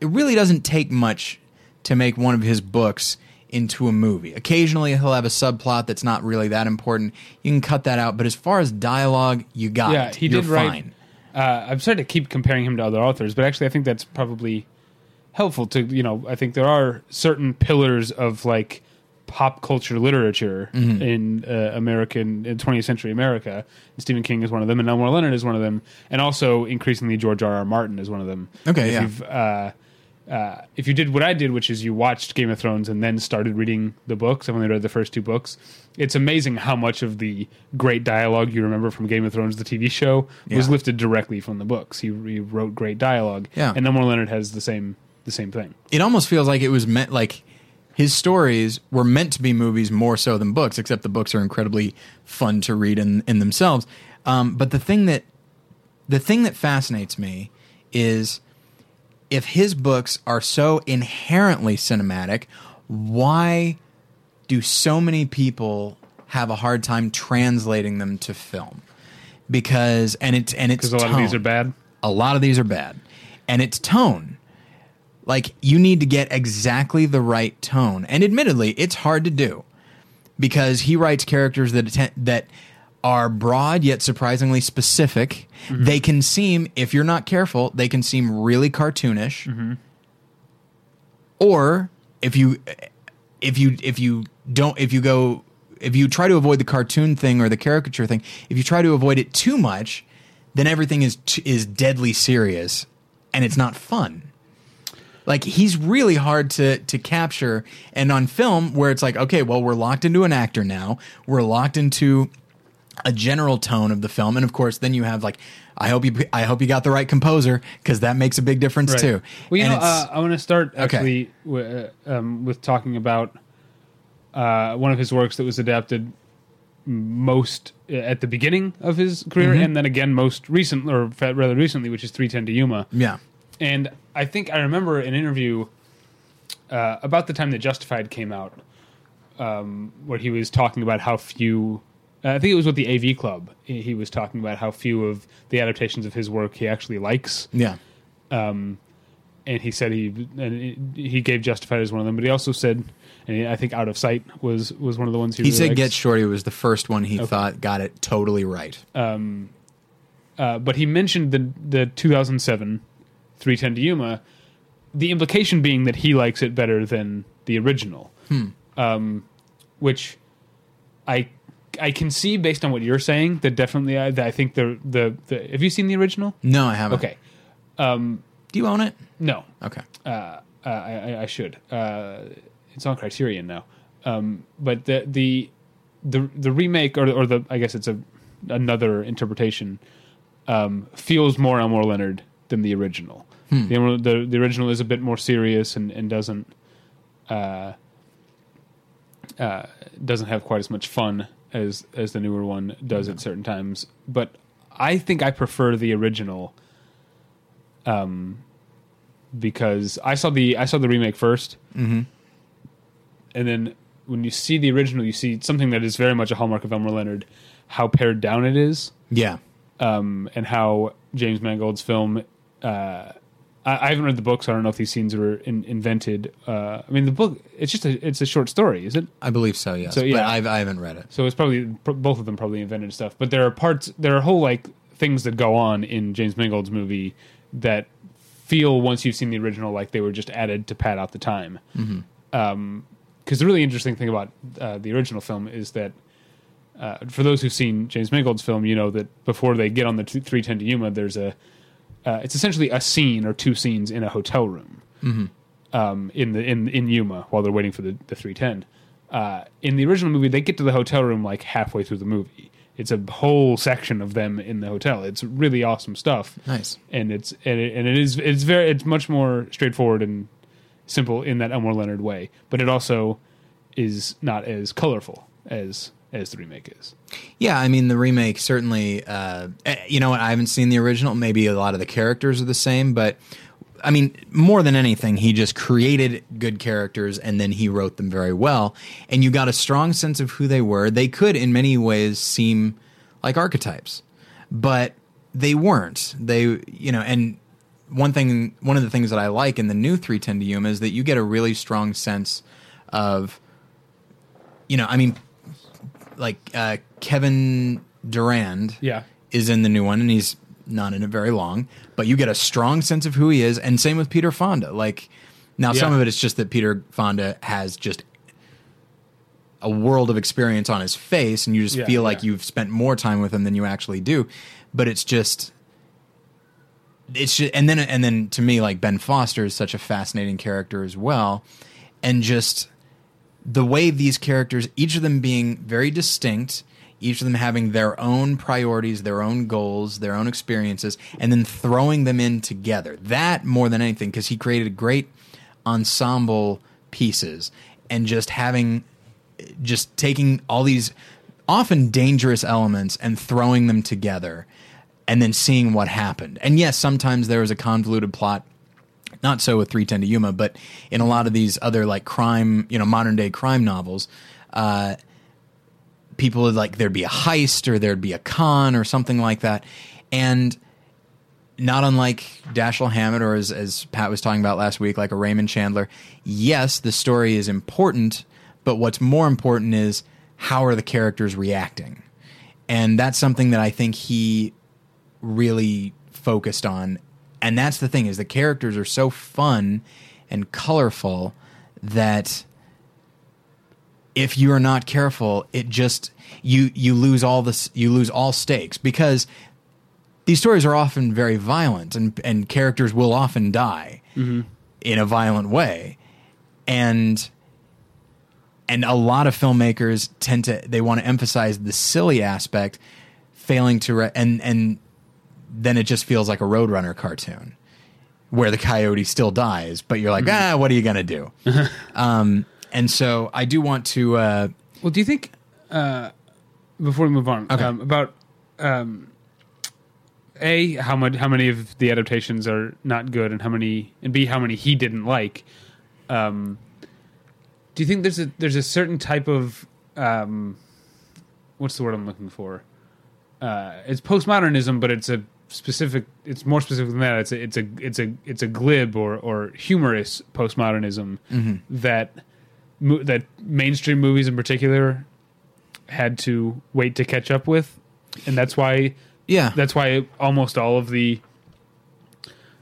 it really doesn't take much to make one of his books into a movie. Occasionally he'll have a subplot that's not really that important. You can cut that out, but as far as dialogue, you got yeah, it. He You're did fine. Write, uh, I'm sorry to keep comparing him to other authors, but actually I think that's probably helpful to, you know, I think there are certain pillars of like pop culture literature mm-hmm. in uh, American, in twentieth century America. And Stephen King is one of them, and Elmore Leonard is one of them, and also increasingly George R R. Martin is one of them. Okay, if yeah. You've, uh, Uh, if you did what I did, which is you watched Game of Thrones and then started reading the books, I've only read the first two books, it's amazing how much of the great dialogue you remember from Game of Thrones, the T V show, yeah. was lifted directly from the books. He, he wrote great dialogue, yeah. and Elmore Leonard has the same the same thing. It almost feels like it was meant, like his stories were meant to be movies more so than books, except the books are incredibly fun to read in, in themselves. Um, but the thing that the thing that fascinates me is, if his books are so inherently cinematic, why do so many people have a hard time translating them to film? Because and it's and it's 'cause a lot of these are bad. A lot of these are bad, and it's tone. Like you need to get exactly the right tone, and admittedly, it's hard to do because he writes characters that atten- that. are broad yet surprisingly specific. Mm-hmm. They can seem, if you're not careful, they can seem really cartoonish. Mm-hmm. Or if you, if you, if you don't, if you go, if you try to avoid the cartoon thing or the caricature thing, if you try to avoid it too much, then everything is is deadly serious, and it's not fun. Like he's really hard to, to capture, and on film where it's like, okay, well, we're locked into an actor now, we're locked into a general tone of the film, and of course then you have like I hope you I hope you got the right composer, because that makes a big difference right. too. Well, you and know uh, I want to start actually okay. w- uh, um, with talking about uh, one of his works that was adapted most at the beginning of his career mm-hmm. and then again most recent or rather recently, which is three ten to Yuma. Yeah. And I think I remember an interview uh, about the time that Justified came out um, where he was talking about how few I think it was with the A V Club. He was talking about how few of the adaptations of his work he actually likes. Yeah, um, and he said he and he gave Justified as one of them, but he also said, and I think Out of Sight was, was one of the ones he. He really said likes. Get Shorty was the first one he okay. thought got it totally right. Um, uh, but he mentioned the the two thousand seven three ten to Yuma, the implication being that he likes it better than the original, hmm. um, which I. I can see based on what you're saying that definitely I, that I think the, the the have you seen the original? No, I haven't. Okay. Um, Do you own it? No. Okay. Uh, uh, I, I should. Uh, it's on Criterion now. Um, but the, the the the remake or or the I guess it's a another interpretation um, feels more Elmore Leonard than the original. Hmm. The, the the original is a bit more serious and and doesn't uh, uh, doesn't have quite as much fun as as the newer one does mm-hmm. at certain times. But I think I prefer the original. Um, because I saw the I saw the remake first, mm-hmm. and then when you see the original, you see something that is very much a hallmark of Elmore Leonard, how pared down it is. Yeah, um, and how James Mangold's film. Uh, I, I haven't read the book, so I don't know if these scenes were in, invented. Uh, I mean, the book it's just a, it's a short story, is it? I believe so. Yes, so, yeah. But I've, I haven't read it, so it's probably both of them probably invented stuff. But there are parts, there are whole like things that go on in James Mangold's movie that feel, once you've seen the original, like they were just added to pad out the time. Because mm-hmm. um, the really interesting thing about uh, the original film is that, uh, for those who've seen James Mangold's film, you know that before they get on the three ten to Yuma, there's a, uh, it's essentially a scene or two scenes in a hotel room mm-hmm. um, in the in in Yuma while they're waiting for the, the three ten. Uh, in the original movie, they get to the hotel room like halfway through the movie. It's a whole section of them in the hotel. It's really awesome stuff. Nice, and it's and it, and it is it's very it's much more straightforward and simple in that Elmore Leonard way. But it also is not as colorful as as the remake is. Yeah, I mean the remake certainly. Uh, you know what? I haven't seen the original. Maybe a lot of the characters are the same, but I mean more than anything, he just created good characters and then he wrote them very well. And you got a strong sense of who they were. They could in many ways seem like archetypes, but they weren't. They, you know, and one thing, one of the things that I like in the new three ten to Yuma is that you get a really strong sense of, you know, I mean, like uh, Kevin Durand yeah. is in the new one and he's not in it very long, but you get a strong sense of who he is, and same with Peter Fonda. Like, now yeah. some of it is just that Peter Fonda has just a world of experience on his face, and you just yeah, feel yeah. like you've spent more time with him than you actually do. But it's just, it's just, and then and then to me, like Ben Foster is such a fascinating character as well, and just the way these characters, each of them being very distinct. Each of them having their own priorities, their own goals, their own experiences, and then throwing them in together. That more than anything, because he created great ensemble pieces and just having, just taking all these often dangerous elements and throwing them together and then seeing what happened. And yes, sometimes there was a convoluted plot, not so with three ten to Yuma, but in a lot of these other like crime, you know, modern day crime novels, uh, people would like there'd be a heist or there'd be a con or something like that. And not unlike Dashiell Hammett or as, as Pat was talking about last week, like a Raymond Chandler. Yes, the story is important, but what's more important is how are the characters reacting? And that's something that I think he really focused on. And that's the thing is the characters are so fun and colorful that if you are not careful, it just you you lose all this you lose all stakes because these stories are often very violent and and characters will often die mm-hmm. in a violent way, and and a lot of filmmakers tend to they want to emphasize the silly aspect, failing to re- and and then it just feels like a Roadrunner cartoon where the coyote still dies, but you're like mm-hmm. ah what are you gonna do? um, And so I do want to. Uh, well, do you think uh, before we move on okay. um, about um, a how much how many of the adaptations are not good, and how many, and b how many he didn't like? Um, do you think there's a there's a certain type of um, what's the word I'm looking for? Uh, it's postmodernism, but it's a specific. It's more specific than that. It's a it's a it's a it's a glib or or humorous postmodernism mm-hmm. that. that mainstream movies in particular had to wait to catch up with. And that's why, yeah, that's why almost all of the,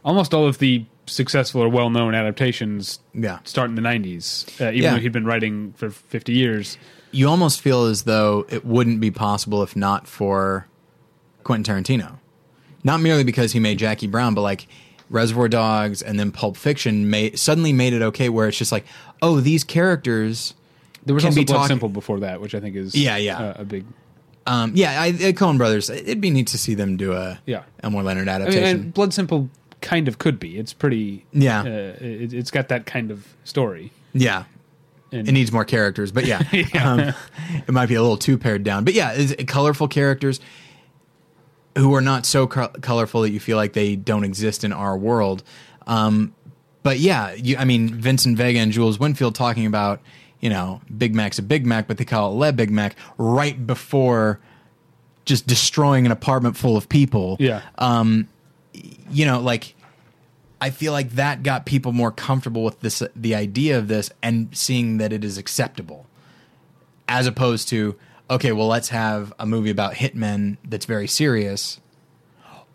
almost all of the successful or well-known adaptations yeah. starting in the nineties, uh, even yeah. though he'd been writing for fifty years. You almost feel as though it wouldn't be possible if not for Quentin Tarantino. Not merely because he made Jackie Brown, but like Reservoir Dogs and then Pulp Fiction made, suddenly made it okay where it's just like, oh, these characters There was can also be Blood talk- Simple before that, which I think is yeah, yeah. Uh, a big... Um, yeah, I, I, Coen Brothers, it'd be neat to see them do a yeah. Elmore Leonard adaptation. I mean, and Blood Simple kind of could be. It's pretty... Yeah. Uh, it, it's got that kind of story. Yeah. And it needs more characters, but yeah. yeah. Um, it might be a little too pared down. But yeah, it's, it, colorful characters... who are not so co- colorful that you feel like they don't exist in our world. Um, but yeah, you, I mean, Vincent Vega and Jules Winfield talking about, you know, Big Mac's a Big Mac, but they call it Le Big Mac right before just destroying an apartment full of people. Yeah. Um, you know, like, I feel like that got people more comfortable with this, the idea of this and seeing that it is acceptable as opposed to, okay, well, let's have a movie about hitmen that's very serious,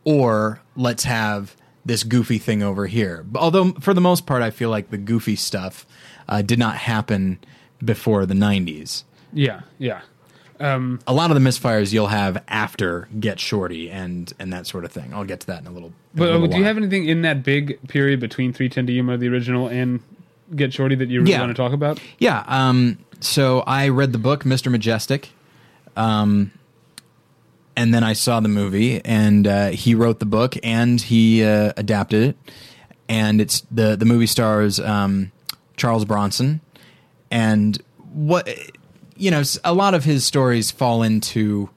or let's have this goofy thing over here. Although, for the most part, I feel like the goofy stuff uh, did not happen before the nineties. Yeah, yeah. Um, a lot of the misfires you'll have after Get Shorty and and that sort of thing. I'll get to that in a little in But a little do while. You have anything in that big period between three ten to Yuma, the original, and Get Shorty that you really yeah. want to talk about? Yeah. Um, so I read the book, Mister Majestyk. Um, and then I saw the movie, and uh, he wrote the book, and he uh, adapted it. And it's the the movie stars um, Charles Bronson, and what you know, a lot of his stories fall into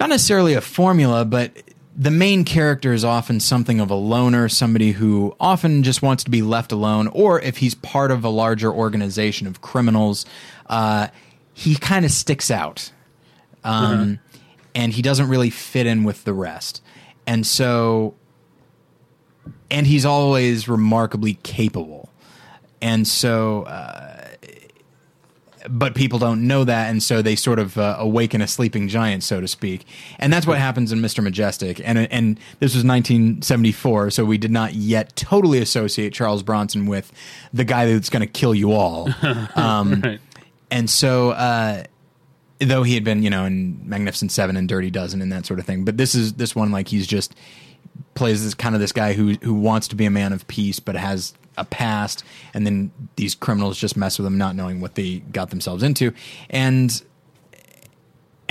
not necessarily a formula, but the main character is often something of a loner, somebody who often just wants to be left alone, or if he's part of a larger organization of criminals. Uh, He kind of sticks out, um, mm-hmm. and he doesn't really fit in with the rest. And so, and he's always remarkably capable. And so, uh, but people don't know that, and so they sort of uh, awaken a sleeping giant, so to speak. And that's what happens in Mister Majestyk. And and this was nineteen seventy-four, so we did not yet totally associate Charles Bronson with the guy that's going to kill you all. Um, right. And so, uh, though he had been, you know, in Magnificent Seven and Dirty Dozen and that sort of thing, but this is this one like he's just plays this kind of this guy who who wants to be a man of peace but has a past, and then these criminals just mess with him, not knowing what they got themselves into. And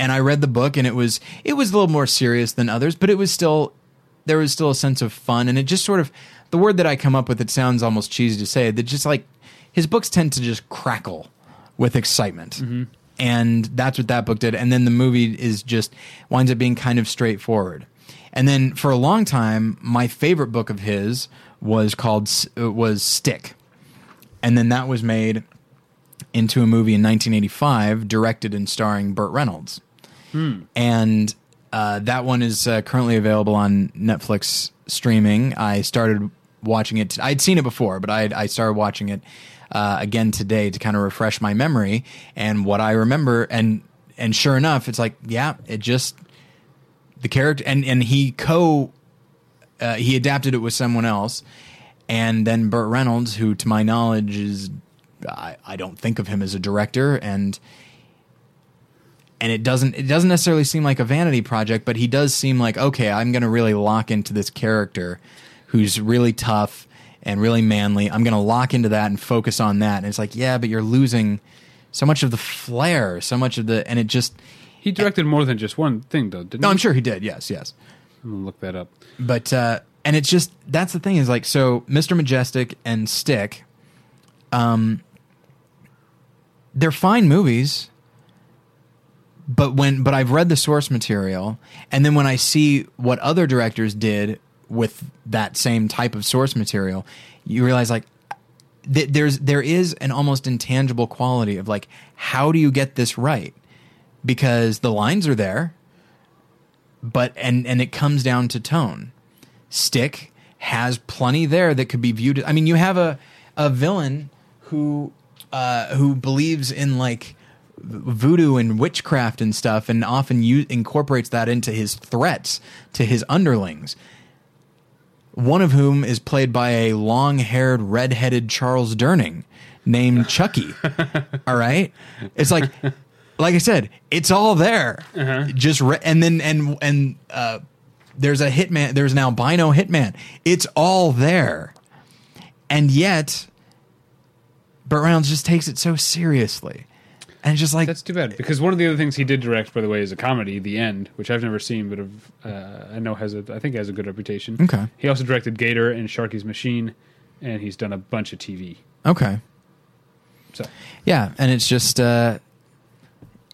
and I read the book, and it was it was a little more serious than others, but it was still there was still a sense of fun, and it just sort of the word that I come up with, it sounds almost cheesy to say, that just like his books tend to just crackle with excitement. Mm-hmm. And that's what that book did. And then the movie is just winds up being kind of straightforward. And then for a long time, my favorite book of his was called was Stick. And then that was made into a movie in nineteen eighty-five, directed and starring Burt Reynolds. Hmm. And uh, that one is uh, currently available on Netflix streaming. I started watching it. T- I'd seen it before, but I I started watching it Uh, again today to kind of refresh my memory and what I remember. And and sure enough, it's like, yeah, it just the character and, and he co uh, he adapted it with someone else. And then Burt Reynolds, who to my knowledge is I, I don't think of him as a director. And and it doesn't it doesn't necessarily seem like a vanity project, but he does seem like, OK, I'm going to really lock into this character who's really tough and really manly. I'm going to lock into that and focus on that. And it's like, yeah, but you're losing so much of the flair, so much of the, and it just... He directed and, more than just one thing, though, didn't no, he? No, I'm sure he did, yes, yes. I'm going to look that up. But, uh, and it's just, that's the thing, is like, so Mister Majestyk and Stick, um, they're fine movies, but when, but I've read the source material, and then when I see what other directors did with that same type of source material, you realize like th- there's there is an almost intangible quality of like, how do you get this right? Because the lines are there, but and and it comes down to tone. Stick has plenty there that could be viewed. I mean, you have a a villain who uh who believes in like voodoo and witchcraft and stuff, and often you incorporates that into his threats to his underlings. one of whom is played by a long-haired, red-headed Charles Durning named Chucky. All right? It's like, like I said, it's all there. Uh-huh. Just re- and then and and uh, there's a hitman. There's an albino hitman. It's all there, and yet, Burt Reynolds just takes it so seriously. And just like, that's too bad, because one of the other things he did direct, by the way, is a comedy, The End, which I've never seen, but I've, uh, I know has a I think has a good reputation. Okay. He also directed Gator and Sharky's Machine, and he's done a bunch of T V. Okay. So yeah, and it's just uh,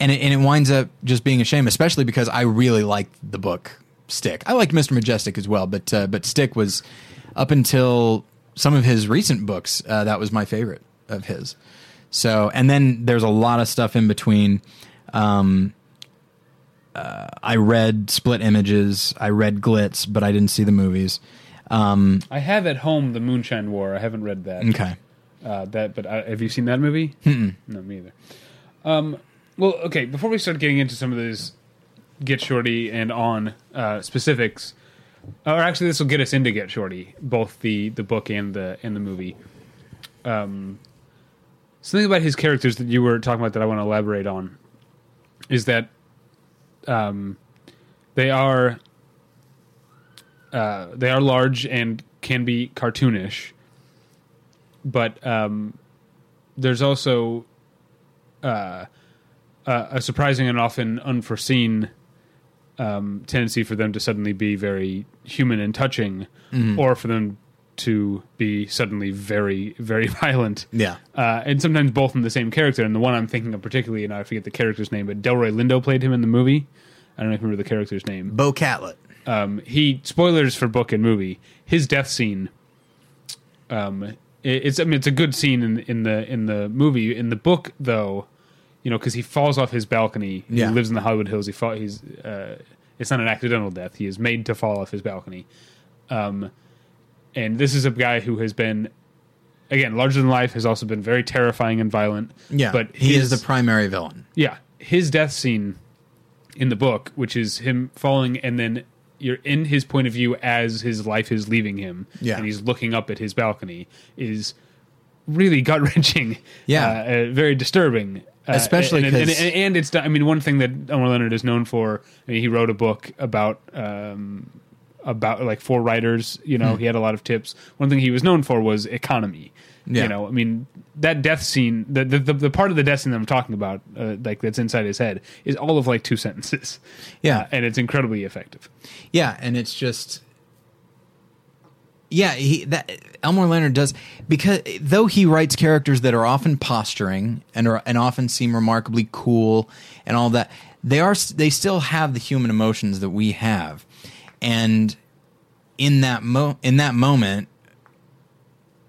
and it and it winds up just being a shame, especially because I really liked the book Stick. I liked Mister Majestyk as well, but uh, but Stick was, up until some of his recent books, uh, that was my favorite of his. So, and then there's a lot of stuff in between. Um, uh, I read Split Images, I read Glitz, but I didn't see the movies. Um, I have at home The Moonshine War. I haven't read that. Okay. Uh, that, but I, have you seen that movie? Mm-mm. No, me either. Um, well, okay, before we start getting into some of these Get Shorty and on uh, specifics, or actually this will get us into Get Shorty, both the, the book and the, and the movie. Um... Something about his characters that you were talking about that I want to elaborate on is that um, they are uh, they are large and can be cartoonish, but um, there's also uh, a, a surprising and often unforeseen um, tendency for them to suddenly be very human and touching, mm-hmm. or for them to be suddenly very, very violent. Yeah. Uh, and sometimes both in the same character. And the one I'm thinking of particularly, and I forget the character's name, but Delroy Lindo played him in the movie. I don't know if you remember the character's name. Bo Catlett. Um, he, spoilers for book and movie, his death scene, um, it, it's, I mean, it's a good scene in, in the, in the movie. In the book though, you know, cause he falls off his balcony. Yeah. He lives in the Hollywood Hills. He fall, he's, uh, it's not an accidental death. He is made to fall off his balcony. Um, And this is a guy who has been, again, larger than life, has also been very terrifying and violent. Yeah, but his, he is the primary villain. Yeah. His death scene in the book, which is him falling, and then you're in his point of view as his life is leaving him, yeah. and he's looking up at his balcony, is really gut-wrenching. Yeah. Uh, uh, very disturbing. Uh, Especially because... And, and, and, and it's... I mean, one thing that Elmore Leonard is known for, I mean, he wrote a book about... Um, about like four writers, you know, mm. he had a lot of tips. One thing he was known for was economy. Yeah. You know, I mean, that death scene, the the, the, the part of the death scene that I'm talking about, uh, like that's inside his head, is all of like two sentences. Yeah. Uh, and it's incredibly effective. Yeah. And it's just, yeah, he, that Elmore Leonard does, because though he writes characters that are often posturing and are, and often seem remarkably cool and all that, they are, they still have the human emotions that we have. And in that mo- in that moment,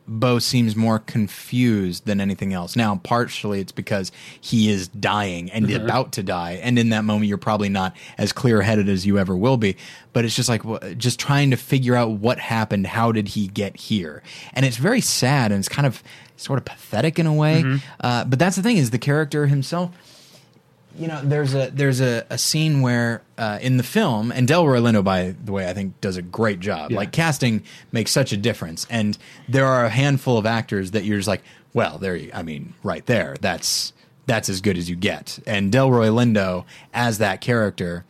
Bo seems more confused than anything else. Now, partially it's because he is dying and mm-hmm. about to die. And in that moment, you're probably not as clear-headed as you ever will be. But it's just like just trying to figure out what happened. How did he get here? And it's very sad and it's kind of sort of pathetic in a way. Mm-hmm. Uh, but that's the thing, is the character himself... You know, there's a there's a, a scene where uh, in the film, and Delroy Lindo, by the way, I think does a great job. Yeah. Like, casting makes such a difference, and there are a handful of actors that you're just like, well, there. You, I mean, right there, that's that's as good as you get. And Delroy Lindo as that character,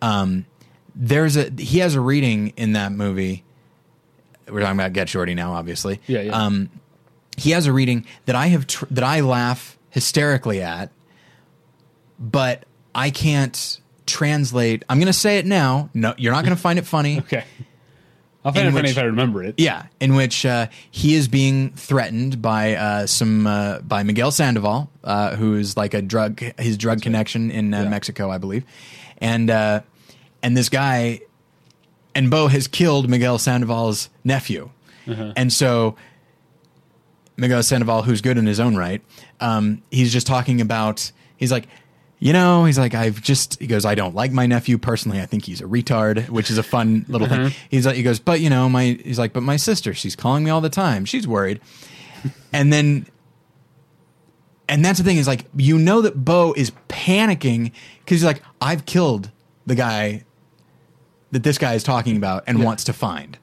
um, there's a he has a reading in that movie. We're talking about Get Shorty now, obviously. Yeah, yeah. Um, he has a reading that I have tr- that I laugh hysterically at. But I can't translate. I'm going to say it now. No, you're not going to find it funny. Okay. I'll find it funny if I remember it. Yeah. In which uh, he is being threatened by uh, some uh, by Miguel Sandoval, uh, who is like a drug his drug That's connection right. in uh, yeah. Mexico, I believe. And uh, and this guy and Bo has killed Miguel Sandoval's nephew. Uh-huh. And so Miguel Sandoval, who's good in his own right, um, he's just talking about he's like, you know, he's like, I've just, he goes, I don't like my nephew personally. I think he's a retard, which is a fun little mm-hmm. thing. He's like, he goes, but you know, my, he's like, but my sister, she's calling me all the time. She's worried. And then, and that's the thing is like, you know that Bo is panicking because he's like, I've killed the guy that this guy is talking about and yeah. wants to find.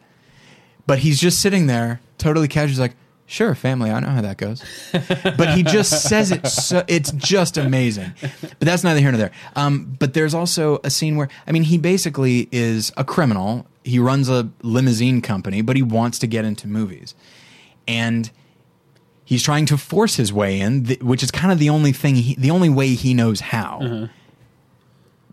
But he's just sitting there, totally casual. He's like, sure, family, I know how that goes. But he just says it so, it's just amazing. But that's neither here nor there. Um, but there's also a scene where, I mean, he basically is a criminal. He runs a limousine company, but he wants to get into movies. And he's trying to force his way in, th- which is kind of the only thing, he, the only way he knows how. Uh-huh.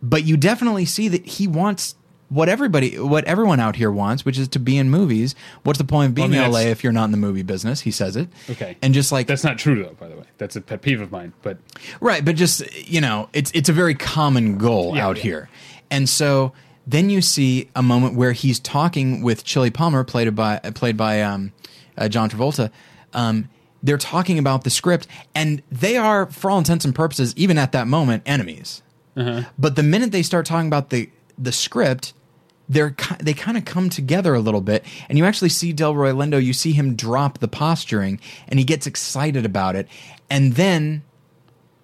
But you definitely see that he wants what everybody, what everyone out here wants, which is to be in movies. What's the point of being well, I mean, in L A if you're not in the movie business? He says it. Okay. And just like, that's not true though, by the way. That's a pet peeve of mine, but right. But just, you know, it's, it's a very common goal yeah, out yeah. here. And so then you see a moment where he's talking with Chili Palmer, played by, played by, um, uh, John Travolta. Um, they're talking about the script and they are, for all intents and purposes, even at that moment, enemies. Uh-huh. But the minute they start talking about the, the script, They're, they kind of come together a little bit, and you actually see Delroy Lindo, you see him drop the posturing, and he gets excited about it, and then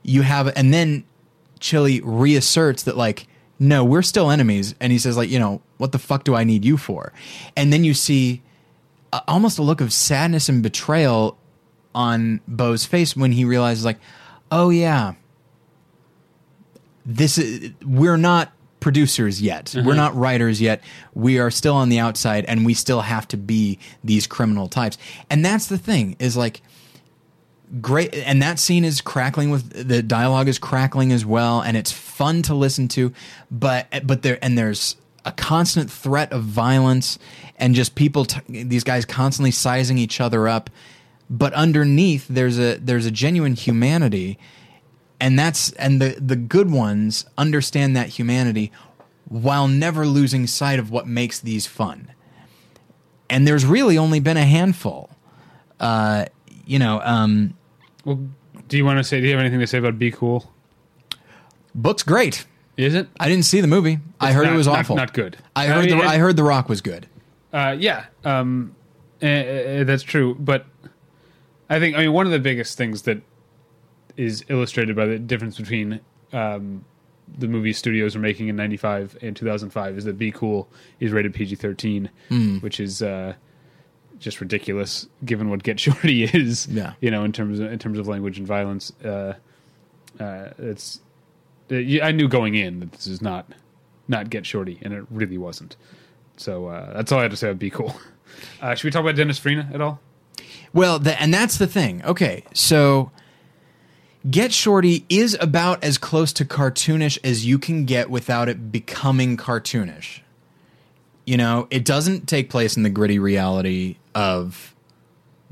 you have, and then Chili reasserts that, like, no, we're still enemies, and he says, like, you know, what the fuck do I need you for? And then you see uh, almost a look of sadness and betrayal on Beau's face when he realizes, like, oh yeah, this is, we're not producers yet. Uh-huh. We're not writers yet. We are still on the outside, and we still have to be these criminal types. And that's the thing, is like, great. And that scene is crackling with the dialogue is crackling as well. And it's fun to listen to, but, but there, and there's a constant threat of violence and just people, t- these guys constantly sizing each other up. But underneath there's a, there's a genuine humanity. And that's, and the, the good ones understand that humanity while never losing sight of what makes these fun. And there's really only been a handful, uh, you know. Um, well, do you want to say? Do you have anything to say about Be Cool? Book's great, is it? I didn't see the movie. It's I heard not, it was awful. Not, not good. I heard. I, mean, the, it, I heard The Rock was good. Uh, yeah, um, uh, uh, that's true. But I think I mean one of the biggest things that is illustrated by the difference between um, the movie studios were making in ninety-five and two thousand five is that Be Cool is rated P G thirteen, mm. which is uh, just ridiculous given what Get Shorty is. Yeah. You know, in terms of, in terms of language and violence, uh, uh, it's uh, I knew going in that this is not not Get Shorty, and it really wasn't. So uh, that's all I had to say about Be Cool. Uh, should we talk about Dennis Farina at all? Well, the, and that's the thing. Okay, so Get Shorty is about as close to cartoonish as you can get without it becoming cartoonish. You know, it doesn't take place in the gritty reality of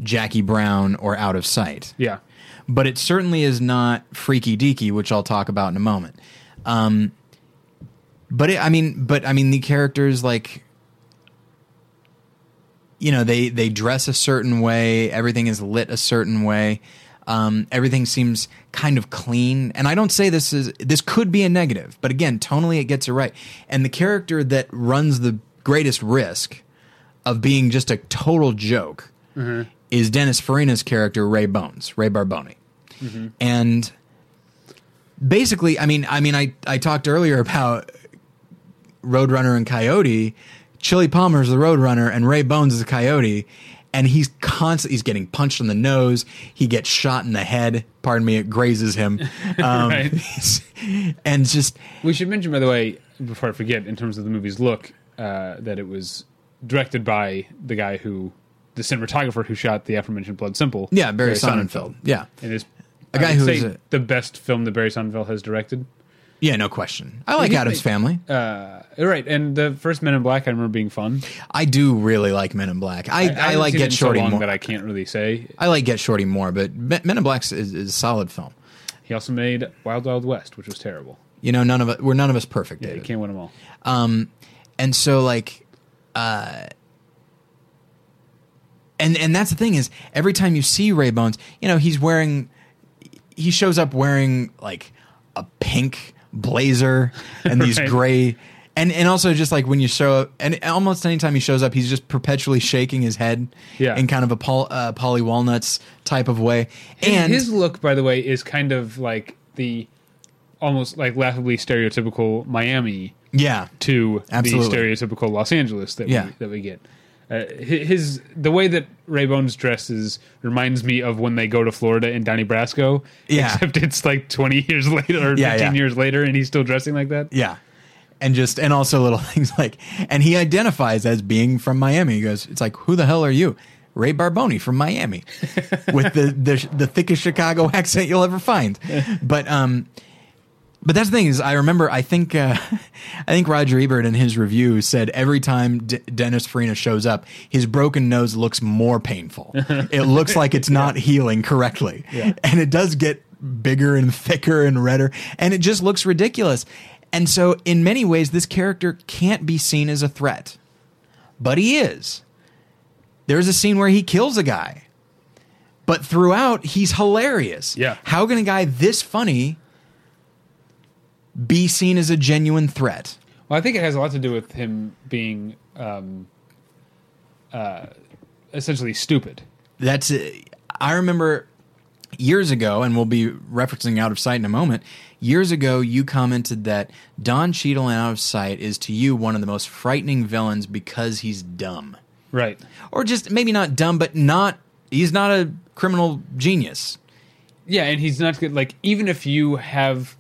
Jackie Brown or Out of Sight. Yeah. But it certainly is not Freaky Deaky, which I'll talk about in a moment. Um, but it, I mean, but I mean, the characters, like, you know, they, they dress a certain way. Everything is lit a certain way. Um, everything seems kind of clean, and I don't say this is this could be a negative, but again, tonally it gets it right. And the character that runs the greatest risk of being just a total joke mm-hmm. is Dennis Farina's character, Ray Bones, Ray Barbone. Mm-hmm. And basically, I mean, I mean, I I talked earlier about Roadrunner and Coyote. Chili Palmer's the Roadrunner, and Ray Bones is the Coyote. And he's constantly, he's getting punched in the nose. He gets shot in the head. Pardon me, it grazes him. Um, right. And just, we should mention, by the way, before I forget, in terms of the movie's look, uh, that it was directed by the guy who, the cinematographer who shot the aforementioned Blood Simple. Yeah, Barry, Barry Sonnenfeld. Sonnenfeld. Yeah. And is a guy who is a, the best film that Barry Sonnenfeld has directed. Yeah, no question. I like Adam's Family. Uh, right, and the first Men in Black, I remember being fun. I do really like Men in Black. I, I, I like Get Shorty so long more. That I can't really say. I like Get Shorty more, but Men in Black is, is a solid film. He also made Wild Wild West, which was terrible. You know, none of we're none of us perfect. David. Yeah, you can't win them all. Um, and so like, uh, and and that's the thing is every time you see Ray Bones, you know he's wearing, he shows up wearing like a pink blazer and these right. gray and and also just like when you show up and almost anytime he shows up he's just perpetually shaking his head yeah. in kind of a Paul, uh, Polly Walnuts type of way. And his, his look, by the way, is kind of like the almost like laughably stereotypical Miami yeah to absolutely. The stereotypical Los Angeles that yeah. we that we get Uh, his the way that Raybone's dresses reminds me of when they go to Florida in Donnie Brasco, yeah. except it's like twenty years later or yeah, fifteen yeah. years later, and he's still dressing like that. Yeah, and just and also little things like, and he identifies as being from Miami. He goes, "It's like, who the hell are you, Ray Barboni from Miami, with the, the the thickest Chicago accent you'll ever find?" But um, but that's the thing is, I remember I think uh, I think Roger Ebert in his review said every time D- Dennis Farina shows up, his broken nose looks more painful. It looks like it's not yeah. healing correctly, yeah. and it does get bigger and thicker and redder, and it just looks ridiculous. And so, in many ways, this character can't be seen as a threat, but he is. There's a scene where he kills a guy, but throughout he's hilarious. Yeah, how can a guy this funny be seen as a genuine threat? Well, I think it has a lot to do with him being um, uh, essentially stupid. That's it. I remember years ago, and we'll be referencing Out of Sight in a moment. Years ago, you commented that Don Cheadle in Out of Sight is to you one of the most frightening villains because he's dumb, right? Or just maybe not dumb, but not he's not a criminal genius. Yeah, and he's not good. Like even if you have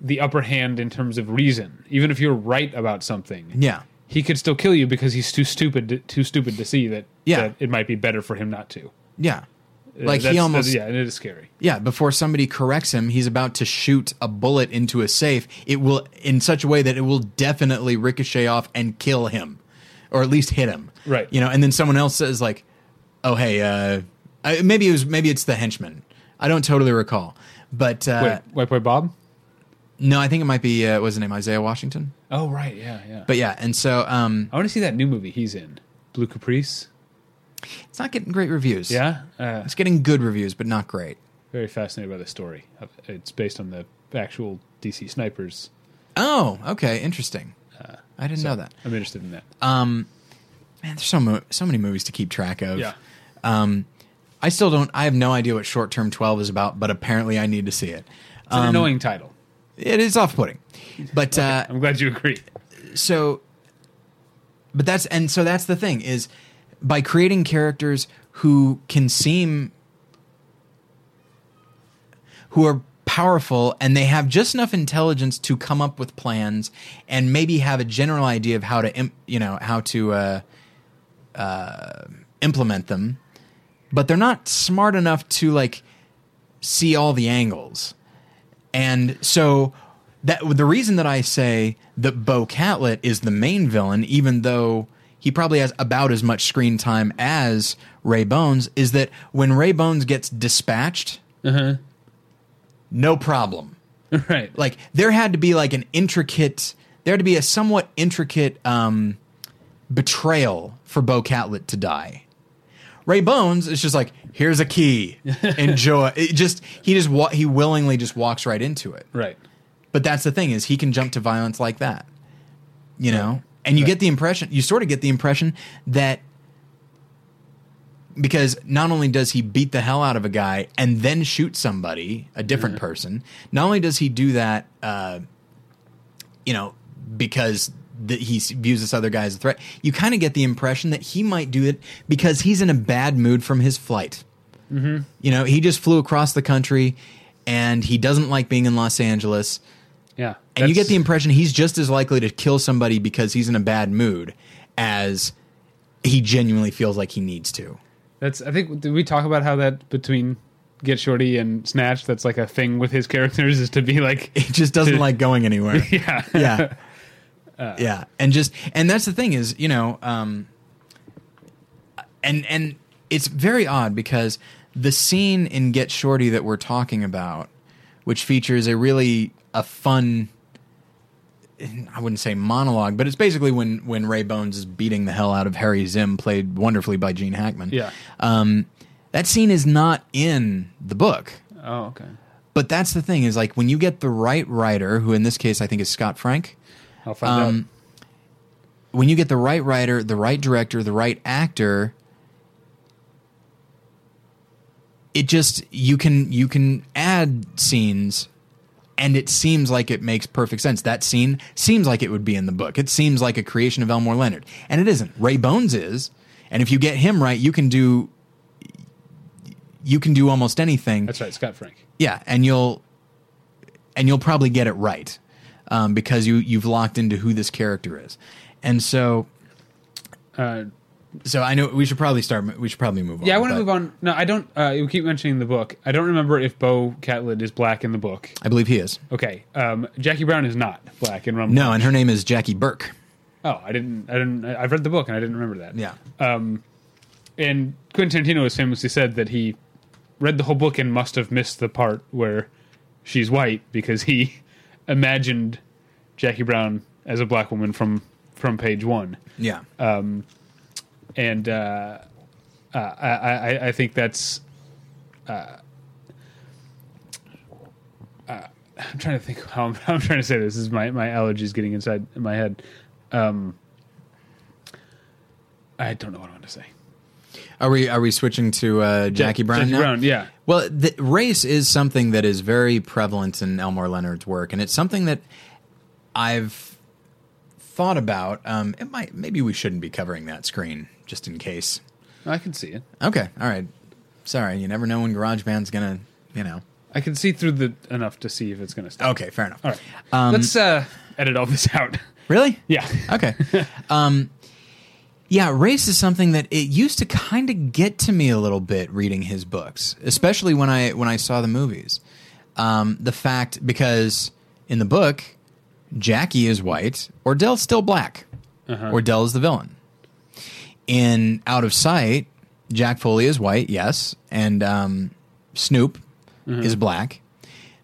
the upper hand in terms of reason, even if you're right about something, yeah, he could still kill you because he's too stupid to, too stupid to see that, yeah. that it might be better for him not to. Yeah, like uh, he almost yeah, and it is scary. Yeah, before somebody corrects him, he's about to shoot a bullet into a safe. It will in such a way that it will definitely ricochet off and kill him, or at least hit him. Right, you know, and then someone else says like, "Oh hey, uh, I, maybe it was maybe it's the henchman. I don't totally recall, but uh, wait, wait, wait, Bob." No, I think it might be, uh, what's his name, Isaiah Washington? Oh, right, yeah, yeah. But yeah, and so... Um, I want to see that new movie he's in, Blue Caprice. It's not getting great reviews. Yeah? Uh, it's getting good reviews, but not great. Very fascinated by the story. It's based on the actual D C snipers. Oh, okay, interesting. Uh, I didn't so know that. I'm interested in that. Um, man, there's so, mo- so many movies to keep track of. Yeah. Um, I still don't... I have no idea what Short Term twelve is about, but apparently I need to see it. It's um, an annoying title. It is off-putting, but uh, I'm glad you agree. So, but that's and so that's the thing is by creating characters who can seem who are powerful and they have just enough intelligence to come up with plans and maybe have a general idea of how to you know how to uh, uh, implement them, but they're not smart enough to like see all the angles. And so that the reason that I say that Bo Catlett is the main villain, even though he probably has about as much screen time as Raybones, is that when Raybones gets dispatched, uh-huh. no problem. Right. Like there had to be like an intricate, there had to be a somewhat intricate um, betrayal for Bo Catlett to die. Raybones is just like, here's a key, enjoy. It just he just wa- he willingly just walks right into it. Right. But that's the thing is he can jump to violence like that, you know. Right. And you right. get the impression, you sort of get the impression that because not only does he beat the hell out of a guy and then shoot somebody, a different mm-hmm. person, not only does he do that, uh, you know, because. That he views this other guy as a threat, you kind of get the impression that he might do it because he's in a bad mood from his flight. Mm-hmm. You know, he just flew across the country and he doesn't like being in Los Angeles. Yeah. And you get the impression he's just as likely to kill somebody because he's in a bad mood as he genuinely feels like he needs to. That's, I think, did we talk about how that between Get Shorty and Snatch, that's like a thing with his characters is to be like, it just doesn't to, like going anywhere. Yeah. Yeah. Uh, yeah, and just and that's the thing is, you know, um, and and it's very odd because the scene in Get Shorty that we're talking about, which features a really a fun, I wouldn't say monologue, but it's basically when when Raybones is beating the hell out of Harry Zim, played wonderfully by Gene Hackman. Yeah, um, that scene is not in the book. Oh, okay. But that's the thing is like when you get the right writer, who in this case I think is Scott Frank. I'll find um, out. When you get the right writer, the right director, the right actor, it just you can you can add scenes, and it seems like it makes perfect sense. That scene seems like it would be in the book. It seems like a creation of Elmore Leonard, and it isn't. Raybones is. And if you get him right, you can do you can do almost anything. That's right, Scott Frank. Yeah, and you'll and you'll probably get it right um, because you you've locked into who this character is. And so, uh, so I know we should probably start. We should probably move on. Yeah, I want to move on. No, I don't. Uh, we keep mentioning the book. I don't remember if Bo Catlett is black in the book. I believe he is. Okay, um, Jackie Brown is not black in Rum. No, Punch. And her name is Jackie Burke. Oh, I didn't. I didn't. I've read the book and I didn't remember that. Yeah. Um, and Quentin Tarantino has famously said that he read the whole book and must have missed the part where she's white because he imagined Jackie Brown as a black woman from from page one. Yeah. Um, and uh, uh, I, I I think that's. Uh, uh, I'm trying to think how I'm, how I'm trying to say this. This is my my allergies getting inside my head. Um, I don't know what I want to say. Are we are we switching to uh, Jackie Jack, Brown Jackie now? Brown, yeah. Well, the race is something that is very prevalent in Elmore Leonard's work, and it's something that I've thought about. Um, it might maybe we shouldn't be covering that screen just in case. I can see it. Okay, all right. Sorry, you never know when GarageBand's gonna, you know. I can see through the enough to see if it's gonna stop. Okay, fair enough. All right, um, let's uh, edit all this out. Really? Yeah. Okay. Um, yeah, race is something that it used to kind of get to me a little bit reading his books, especially when I when I saw the movies. Um, the fact, because in the book, Jackie is white, Ordell's still black. Uh-huh. Ordell is the villain. In Out of Sight, Jack Foley is white, yes, and um, Snoop mm-hmm. is black.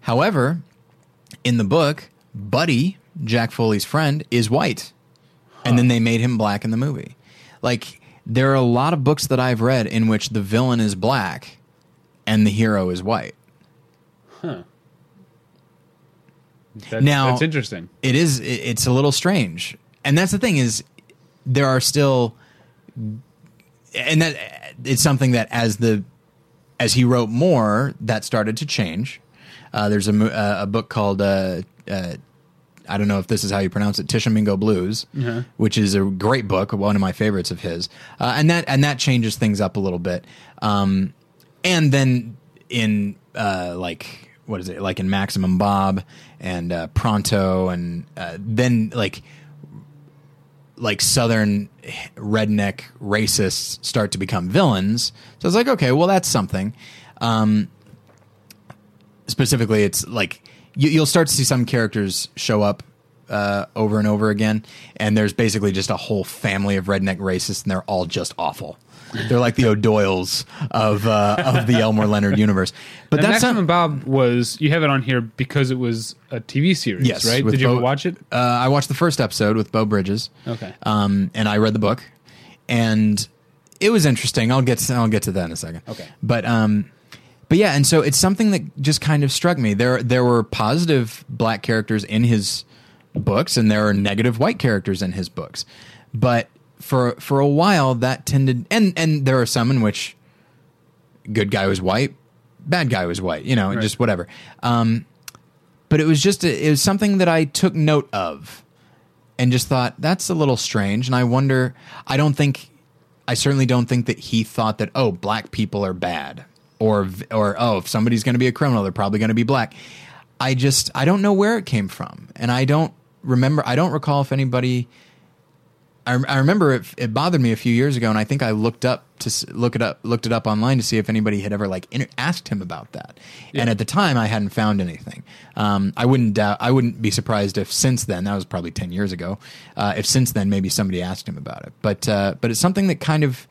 However, in the book, Buddy, Jack Foley's friend, is white, huh. and then they made him black in the movie. Like, there are a lot of books that I've read in which the villain is black and the hero is white. Huh. That's, now, that's interesting. It is. It, it's a little strange, and that's the thing is, there are still, and that it's something that as the as he wrote more, that started to change. Uh, there's a uh, a book called. Uh, uh, I don't know if this is how you pronounce it, Tishomingo Blues, mm-hmm. which is a great book, one of my favorites of his, uh, and that and that changes things up a little bit. Um, and then in uh, like what is it like in Maximum Bob and uh, Pronto, and uh, then like like Southern redneck racists start to become villains. So it's like, okay, well that's something. Um, specifically, it's like. You'll start to see some characters show up uh, over and over again, and there's basically just a whole family of redneck racists, and they're all just awful. They're like the O'Doyles of uh, of the Elmore Leonard universe. But that's Maximum Bob was you have it on here because it was a T V series, yes, right? Did you Bo, ever watch it? Uh, I watched the first episode with Bo Bridges. Okay, um, and I read the book, and it was interesting. I'll get to, I'll get to that in a second. Okay, but. Um, But yeah, and so it's something that just kind of struck me. There there were positive black characters in his books, and there are negative white characters in his books. But for for a while, that tended... And, and there are some in which good guy was white, bad guy was white, you know, right. Just whatever. Um, but it was just... A, it was something that I took note of and just thought, that's a little strange. And I wonder... I don't think... I certainly don't think that he thought that, oh, black people are bad. Or, or oh, if somebody's going to be a criminal, they're probably going to be black. I just, I don't know where it came from. And I don't remember, I don't recall if anybody, I, I remember it, it bothered me a few years ago, and I think I looked up to look it up, looked it up online to see if anybody had ever like inter- asked him about that. Yeah. And at the time I hadn't found anything. Um, I wouldn't doubt, I wouldn't be surprised if since then, that was probably ten years ago, uh, if since then maybe somebody asked him about it. But, uh, but it's something that kind of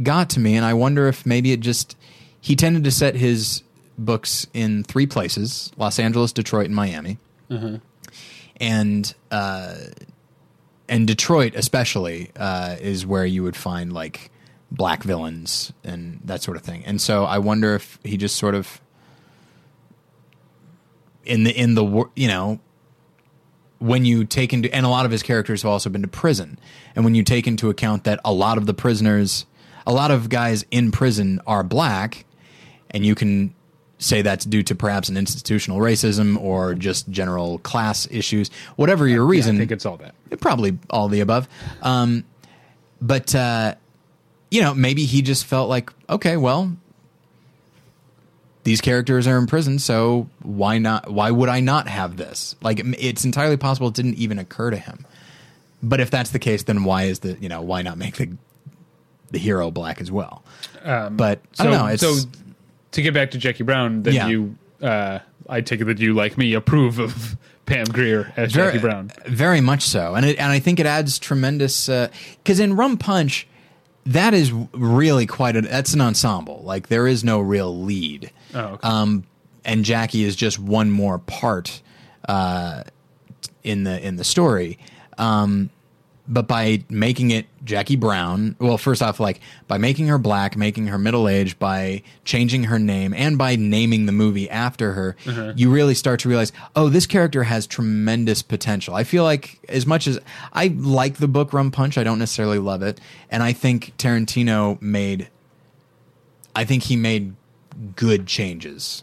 got to me, and I wonder if maybe it just, he tended to set his books in three places, Los Angeles, Detroit, and Miami. Mm-hmm. And uh, and Detroit especially uh, is where you would find like black villains and that sort of thing. And so I wonder if he just sort of in the in the you know when you take into and a lot of his characters have also been to prison. And when you take into account that a lot of the prisoners, a lot of guys in prison are black. And you can say that's due to perhaps an institutional racism or just general class issues, whatever your reason. Yeah, I think it's all that. Probably all the above. Um, but uh, you know, maybe he just felt like, okay, well, these characters are in prison, so why not? Why would I not have this? Like, it's entirely possible it didn't even occur to him. But if that's the case, then why is the, you know, why not make the the hero black as well? Um, but so, I don't know. It's, so to get back to Jackie Brown, that yeah. you, uh, I take it that you, like me, approve of Pam Grier as very, Jackie Brown. Very much so. And it, and I think it adds tremendous, uh, 'cause in Rum Punch, that is really quite a, that's an ensemble. Like, there is no real lead. Oh, okay. Um, and Jackie is just one more part, uh, in the, in the story. Um, but by making it Jackie Brown, well, first off, like, by making her black, making her middle-aged, by changing her name, and by naming the movie after her, uh-huh. you really start to realize, oh, this character has tremendous potential. I feel like, as much as I like the book Rum Punch, I don't necessarily love it. And I think Tarantino made, I think he made good changes.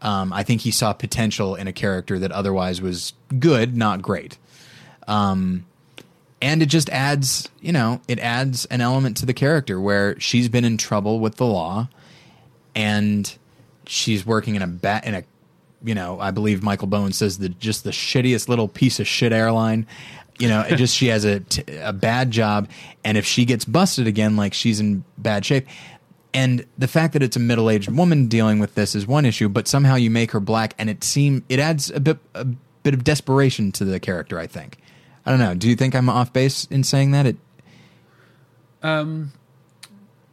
Um, I think he saw potential in a character that otherwise was good, not great. Um, and it just adds, you know, it adds an element to the character where she's been in trouble with the law, and she's working in a bat in a, you know, I believe Michael Bowen says that just the shittiest little piece of shit airline, you know, it just, she has a, t- a bad job. And if she gets busted again, like, she's in bad shape. And the fact that it's a middle-aged woman dealing with this is one issue, but somehow you make her black, and it seem it adds a bit, a bit of desperation to the character, I think. I don't know. Do you think I'm off base in saying that? It, um,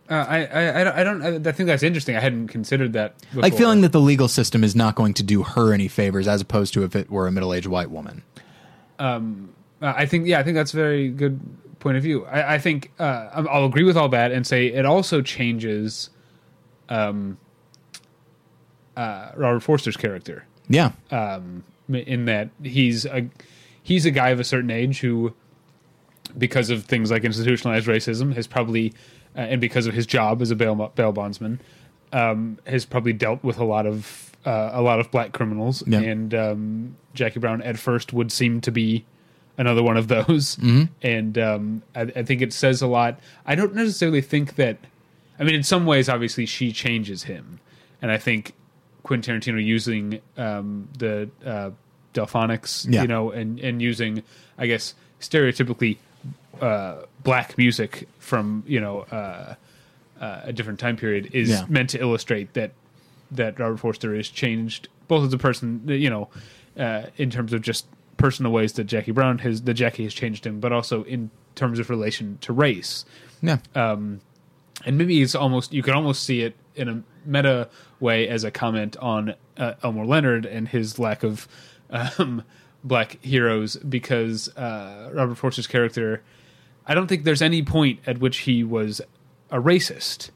uh, I, I, I don't. I think that's interesting. I hadn't considered that before. Like, feeling that the legal system is not going to do her any favors, as opposed to if it were a middle-aged white woman. Um, I think. Yeah, I think that's a very good point of view. I, I think uh, I'll agree with all that and say it also changes, um, uh, Robert Forster's character. Yeah. Um, in that he's a. He's a guy of a certain age who, because of things like institutionalized racism, has probably, uh, and because of his job as a bail, bail bondsman, um, has probably dealt with a lot of uh, a lot of black criminals. Yeah. And um, Jackie Brown at first would seem to be another one of those. Mm-hmm. And um, I, I think it says a lot. I don't necessarily think that. I mean, in some ways, obviously, she changes him, and I think Quentin Tarantino using um, the. Uh, Delphonics, yeah. you know, and, and using, I guess, stereotypically uh, black music from, you know, uh, uh, a different time period is yeah. meant to illustrate that that Robert Forster is changed, both as a person, you know, uh, in terms of just personal ways that Jackie Brown has, that Jackie has changed him, but also in terms of relation to race. Yeah. Um, and maybe it's almost, you can almost see it in a meta way as a comment on uh, Elmore Leonard and his lack of Um, black heroes, because uh, Robert Forster's character, I don't think there's any point at which he was a racist.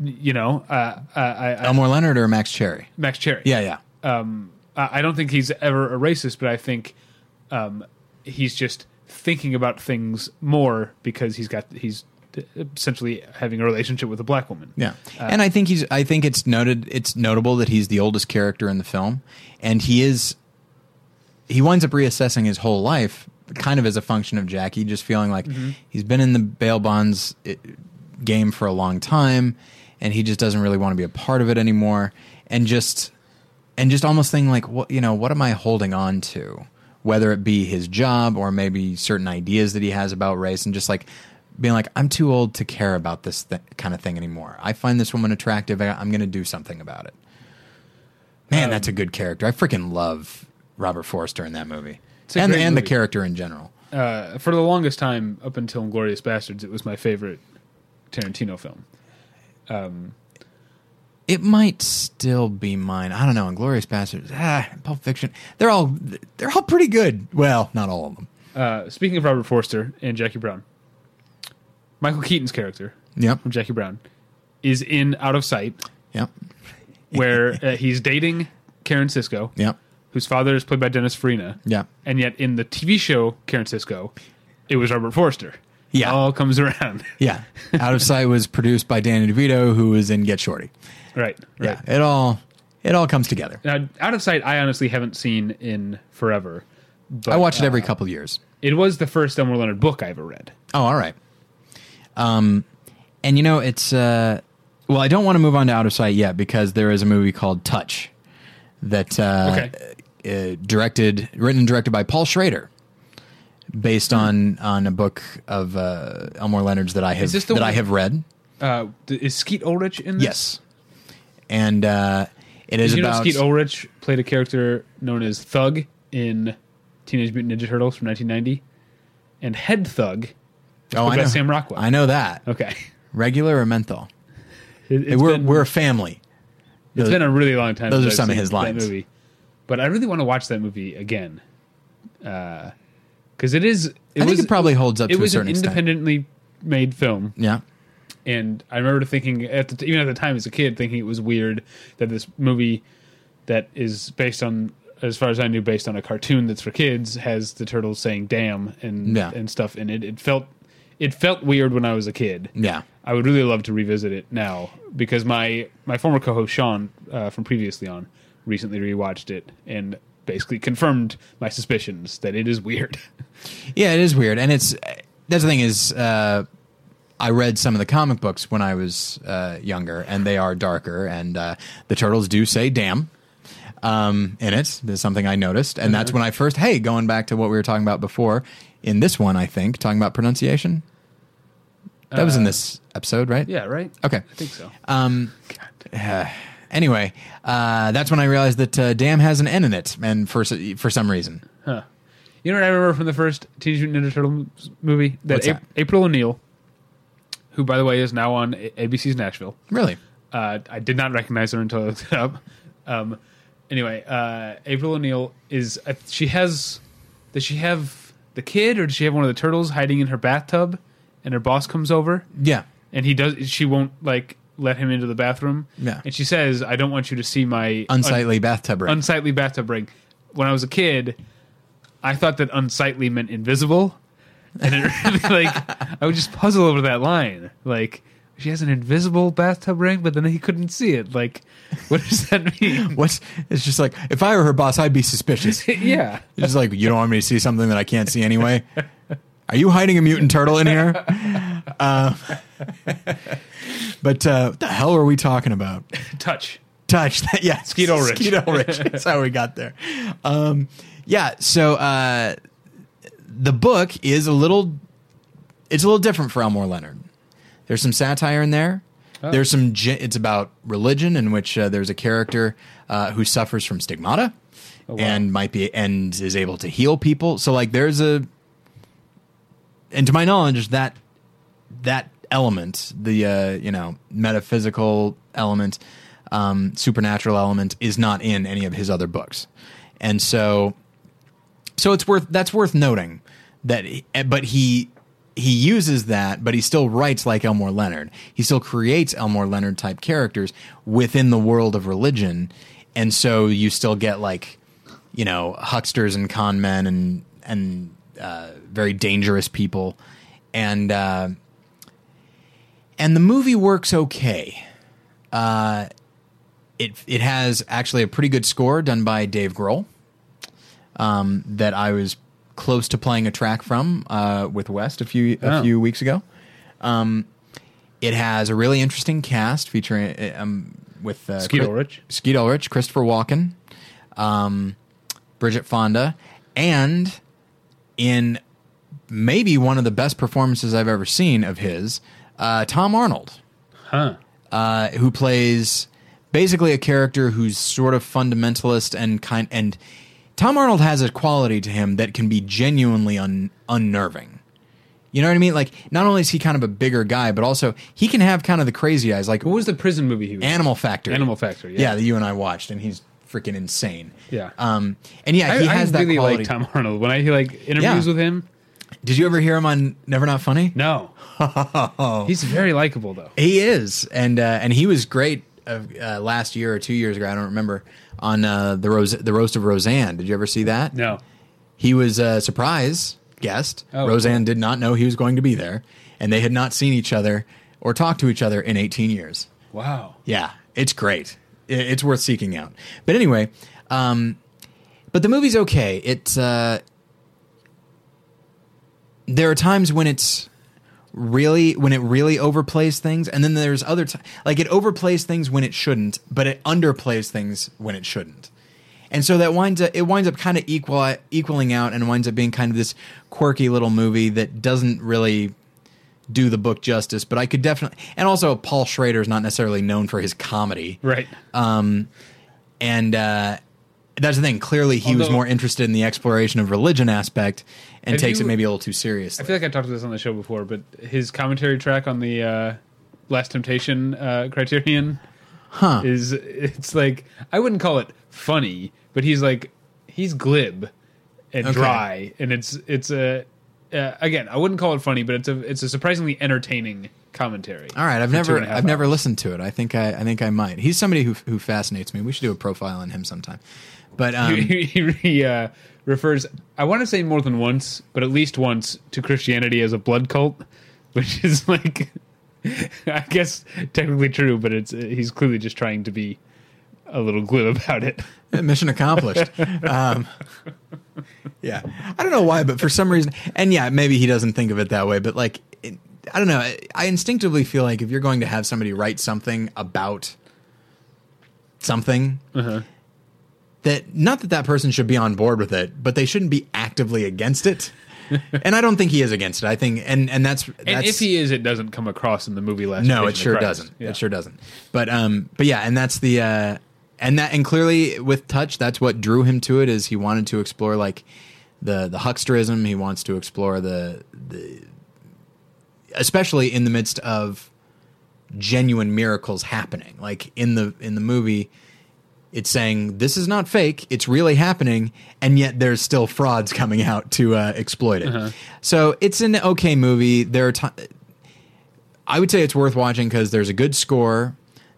You know, uh, I, I, Elmore Leonard or Max Cherry? Max Cherry. Yeah, yeah. Um, I, I don't think he's ever a racist, but I think um, he's just thinking about things more because he's got he's essentially having a relationship with a black woman. Yeah. Uh, and I think he's. I think it's noted. It's notable that he's the oldest character in the film, and he is. He winds up reassessing his whole life kind of as a function of Jackie, just feeling like mm-hmm. he's been in the bail bonds game for a long time, and he just doesn't really want to be a part of it anymore. And just, and just almost thinking like, what, you know, what am I holding on to, whether it be his job or maybe certain ideas that he has about race, and just like being like, I'm too old to care about this th- kind of thing anymore. I find this woman attractive. I, I'm going to do something about it. Man, um, that's a good character. I freaking love Robert Forster in that movie, and, and movie. The character in general. Uh, for the longest time, up until Inglourious Bastards, it was my favorite Tarantino film. Um, it might still be mine. I don't know. Inglourious Bastards, ah, Pulp Fiction. They're all they're all pretty good. Well, not all of them. Uh, speaking of Robert Forster and Jackie Brown, Michael Keaton's character, yep. from Jackie Brown, is in Out of Sight. Yep, where uh, he's dating Karen Sisco. Yep. Whose father is played by Dennis Farina. Yeah. And yet in the T V show Karen Sisco, it was Robert Forster. Yeah. It all comes around. Yeah. Out of Sight was produced by Danny DeVito, who was in Get Shorty. Right. Right. Yeah. It all it all comes together. Now, Out of Sight, I honestly haven't seen in forever. But, I watch it every uh, couple years. It was the first Elmore Leonard book I ever read. Oh, all right. Um, And, you know, it's... Uh, well, I don't want to move on to Out of Sight yet, because there is a movie called Touch that uh, okay. uh, directed, written and directed by Paul Schrader, based on, on a book of uh, Elmore Leonard's that I have that one, I have read. Uh, is Skeet Ulrich in this? Yes. And uh, it is Did you about... You know Skeet Ulrich played a character known as Thug in Teenage Mutant Ninja Turtles from nineteen ninety, and Head Thug. Oh, I know. Sam Rockwell. I know that. Okay. Regular or menthol? It, we're been, we're a family. Those, it's been a really long time. Those are some of his lines. Movie. But I really want to watch that movie again, because uh, it is. It I was, think it probably holds up to a certain extent. It was an independently extent. made film. Yeah. And I remember thinking, at the, even at the time as a kid, thinking it was weird that this movie that is based on, as far as I knew, based on a cartoon that's for kids, has the turtles saying "damn" and yeah. and stuff in it. It felt it felt weird when I was a kid. Yeah. I would really love to revisit it now, because my, my former co-host Sean uh, from previously on recently rewatched it and basically confirmed my suspicions that it is weird. Yeah, it is weird, and it's that's the thing is uh, I read some of the comic books when I was uh, younger, and they are darker, and uh, the turtles do say "damn" um, in it. There's something I noticed, and mm-hmm. that's when I first hey going back to what we were talking about before in this one, I think talking about pronunciation. That was in this episode, right? Yeah, right? Okay. I think so. Um, uh, anyway, uh, that's when I realized that uh, damn has an N in it, and for for some reason. Huh. You know what I remember from the first Teenage Mutant Ninja Turtles movie? That, a- that? April O'Neil, who, by the way, is now on a- ABC's Nashville. Really? Uh, I did not recognize her until I looked it up. Um, anyway, uh, April O'Neil is... Uh, she has... Does she have the kid, or does she have one of the turtles hiding in her bathtub? And her boss comes over. Yeah. And he does. She won't, like, let him into the bathroom. Yeah. And she says, I don't want you to see my... Unsightly un- bathtub ring. Unsightly bathtub ring. When I was a kid, I thought that unsightly meant invisible. And it really, like, I would just puzzle over that line. Like, she has an invisible bathtub ring, but then he couldn't see it. Like, what does that mean? What's It's just like, if I were her boss, I'd be suspicious. Yeah. It's just like, you don't want me to see something that I can't see anyway? Are you hiding a mutant turtle in here? Uh, but uh, what the hell are we talking about? Touch. Touch. Yeah. Skeet Ulrich. Skeet Ulrich. That's how we got there. Um, yeah. So uh, the book is a little, it's a little different for Elmore Leonard. There's some satire in there. Oh. There's some, it's about religion, in which uh, there's a character uh, who suffers from stigmata oh, wow. and might be, and is able to heal people. So like there's a, and to my knowledge, that that element, the uh, you know metaphysical element, um, supernatural element, is not in any of his other books, and so so it's worth that's worth noting that. He, but he he uses that, but he still writes like Elmore Leonard. He still creates Elmore Leonard type characters within the world of religion, and so you still get like you know hucksters and con men and and. Uh, very dangerous people, and uh, and the movie works okay. Uh, it it has actually a pretty good score done by Dave Grohl um, that I was close to playing a track from uh, with West a few a oh. few weeks ago. Um, it has a really interesting cast featuring um, with uh, Skeet Ulrich, Skeet Ulrich, Christopher Walken, um, Bridget Fonda, and in maybe one of the best performances I've ever seen of his, uh, Tom Arnold, huh? Uh, who plays basically a character who's sort of fundamentalist and kind. And Tom Arnold has a quality to him that can be genuinely un- unnerving. You know what I mean? Like, not only is he kind of a bigger guy, but also he can have kind of the crazy eyes. Like, what was the prison movie he was? Animal Factory. Animal Factory. Yeah, yeah, that you and I watched, and he's freaking insane. Yeah. Um, and yeah, he I, has I that really quality. Like Tom Arnold. When I hear like interviews yeah. with him. Did you ever hear him on Never Not Funny? No. Oh. He's very likable though. He is. And, uh, and he was great uh, uh, last year or two years ago. I don't remember on, uh, the Rose, the roast of Roseanne. Did you ever see that? No, he was a surprise guest. Oh, Roseanne okay. did not know he was going to be there, and they had not seen each other or talked to each other in eighteen years. Wow. Yeah. It's great. It's worth seeking out. But anyway, um, but the movie's okay. It's uh, there are times when it's really when it really overplays things, and then there's other times like it overplays things when it shouldn't, but it underplays things when it shouldn't. And so that winds up, it winds up kind of equal equaling out, and winds up being kind of this quirky little movie that doesn't really do the book justice. But I could definitely, and also Paul Schrader is not necessarily known for his comedy, right? Um, and uh, that's the thing. Clearly, he Although, was more interested in the exploration of religion aspect, and takes you, it maybe a little too seriously. I feel like I talked about this on the show before, but his commentary track on the uh, Last Temptation uh, Criterion huh. is it's like I wouldn't call it funny. But he's like, he's glib and okay. dry, and it's it's a uh, again, I wouldn't call it funny, but it's a it's a surprisingly entertaining commentary. All right, I've never I've hours. never listened to it. I think I I think I might. He's somebody who who fascinates me. We should do a profile on him sometime. But um, he, he, he uh, refers, I want to say more than once, but at least once, to Christianity as a blood cult, which is like, I guess technically true, but it's he's clearly just trying to be a little glib about it. Mission accomplished. Um, yeah. I don't know why, but for some reason, and yeah, maybe he doesn't think of it that way, but like, it, I don't know. I, I instinctively feel like if you're going to have somebody write something about something, uh-huh. that not that that person should be on board with it, but they shouldn't be actively against it. And I don't think he is against it. I think, and, and that's, that's and if he is, it doesn't come across in the movie Last No, it sure doesn't. Yeah. It sure doesn't. But, um, but yeah, and that's the, uh, And that, and clearly with Touch, that's what drew him to it. Is he wanted to explore like the the hucksterism. He wants to explore the the, especially in the midst of genuine miracles happening. Like in the in the movie, it's saying this is not fake; it's really happening, and yet there's still frauds coming out to uh, exploit it. Uh-huh. So it's an okay movie. There, are t- I would say it's worth watching because there's a good score.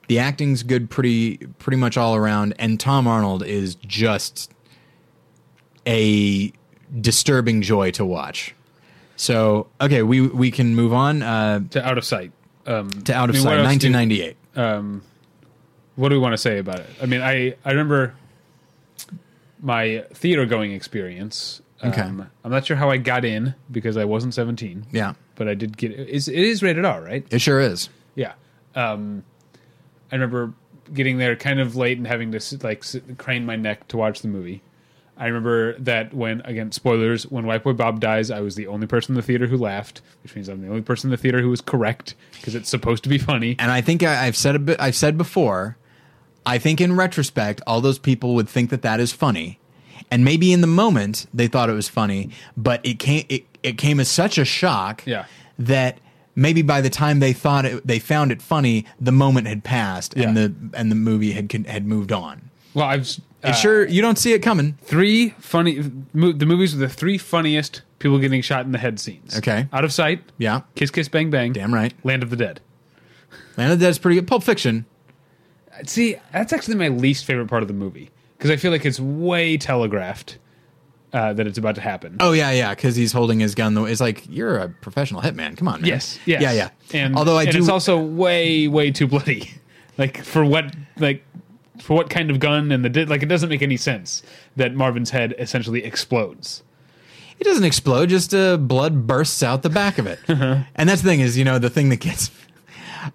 The acting's good pretty pretty much all around, and Tom Arnold is just a disturbing joy to watch. So, okay, we we can move on. Uh, to Out of Sight. Um, to Out of I mean, Sight, nineteen ninety-eight. Do, um, what do we want to say about it? I mean, I, I remember my theater-going experience. Um, okay. I'm not sure how I got in, because I wasn't seventeen. Yeah. But I did get... It is, it is rated R, right? It sure is. Yeah. Um... I remember getting there kind of late and having to like sit, crane my neck to watch the movie. I remember that when, again, spoilers, when White Boy Bob dies, I was the only person in the theater who laughed, which means I'm the only person in the theater who was correct because it's supposed to be funny. And I think I, I've said a bit, I've said before, I think in retrospect, all those people would think that that is funny, and maybe in the moment they thought it was funny, but it came it, it came as such a shock yeah. that. Maybe by the time they thought it, they found it funny, the moment had passed and yeah. the and the movie had had moved on. Well, I've uh, sure you don't see it coming. Three funny mo- the movies with the three funniest people getting shot in the head scenes. Okay, Out of Sight. Yeah, Kiss Kiss Bang Bang. Damn right. Land of the Dead. Land of the Dead is pretty good. Pulp Fiction. See, that's actually my least favorite part of the movie because I feel like it's way telegraphed. Uh, that it's about to happen. Oh, yeah, yeah, because he's holding his gun. It's like, you're a professional hitman. Come on, man. Yes, yes. Yeah, yeah. And, Although I and do... it's also way, way too bloody. Like, for what like for what kind of gun and the... Like, it doesn't make any sense that Marvin's head essentially explodes. It doesn't explode, just uh, blood bursts out the back of it. Uh-huh. And that's the thing is, you know, the thing that gets...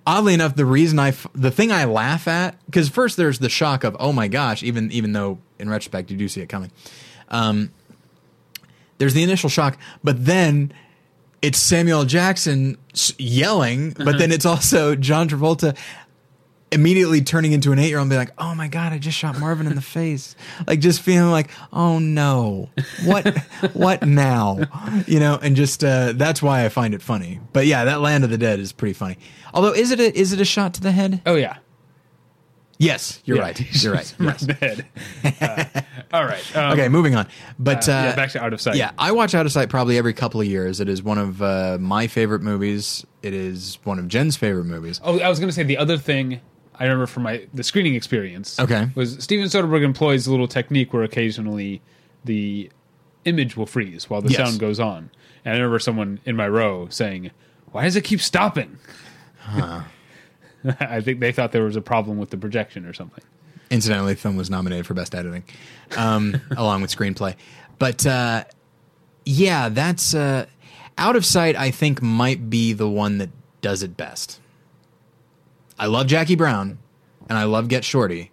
Oddly enough, the reason I... F- the thing I laugh at... Because first there's the shock of, oh my gosh, even even though in retrospect you do see it coming. Um... There's the initial shock, but then it's Samuel Jackson yelling, but uh-huh. then it's also John Travolta immediately turning into an eight-year-old and be like, oh my God, I just shot Marvin in the face. Like just feeling like, oh no, what what now? You know, and just uh, that's why I find it funny. But yeah, that Land of the Dead is pretty funny. Although, is it a, is it a shot to the head? Oh yeah. Yes, you're yeah. right. You're right. Yes. Bad. Uh, all right. Um, okay, moving on. But uh, uh, yeah, back to Out of Sight. Yeah, I watch Out of Sight probably every couple of years. It is one of uh, my favorite movies. It is one of Jen's favorite movies. Oh, I was going to say the other thing I remember from my the screening experience. Okay. Was Steven Soderbergh employs a little technique where occasionally the image will freeze while the yes. sound goes on. And I remember someone in my row saying, "Why does it keep stopping?" Huh. I think they thought there was a problem with the projection or something. Incidentally, the film was nominated for Best Editing, um, along with Screenplay. But, uh, yeah, that's... Uh, Out of Sight, I think, might be the one that does it best. I love Jackie Brown, and I love Get Shorty,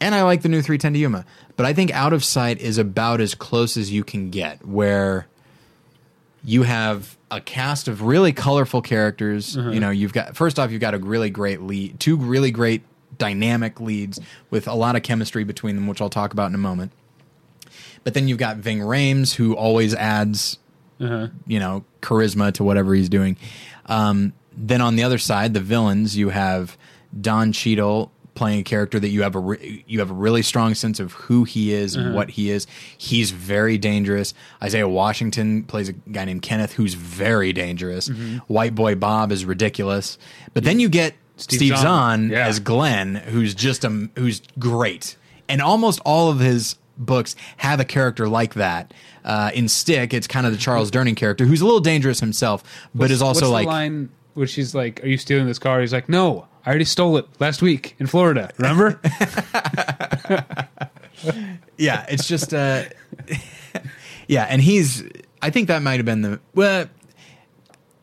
and I like the new three ten to Yuma, but I think Out of Sight is about as close as you can get, where you have a cast of really colorful characters. Mm-hmm. You know, you've got, first off, you've got a really great lead, two really great dynamic leads with a lot of chemistry between them, which I'll talk about in a moment. But then you've got Ving Rhames, who always adds, uh-huh. you know, charisma to whatever he's doing. Um, then on the other side, the villains, you have Don Cheadle playing a character that you have a re- you have a really strong sense of who he is and uh-huh. what he is. He's very dangerous. Isaiah Washington plays a guy named Kenneth, who's very dangerous. Mm-hmm. White Boy Bob is ridiculous. But yeah. then you get Steve, Steve Zahn yeah. as Glenn, who's just a, who's great. And almost all of his books have a character like that. Uh, in Stick, it's kind of the Charles Durning character, who's a little dangerous himself, but what's, is also what's like the line where she's like, "Are you stealing this car?" He's like, "No, I already stole it last week in Florida. Remember?" Yeah, it's just, uh, yeah, and he's. I think that might have been the. Well,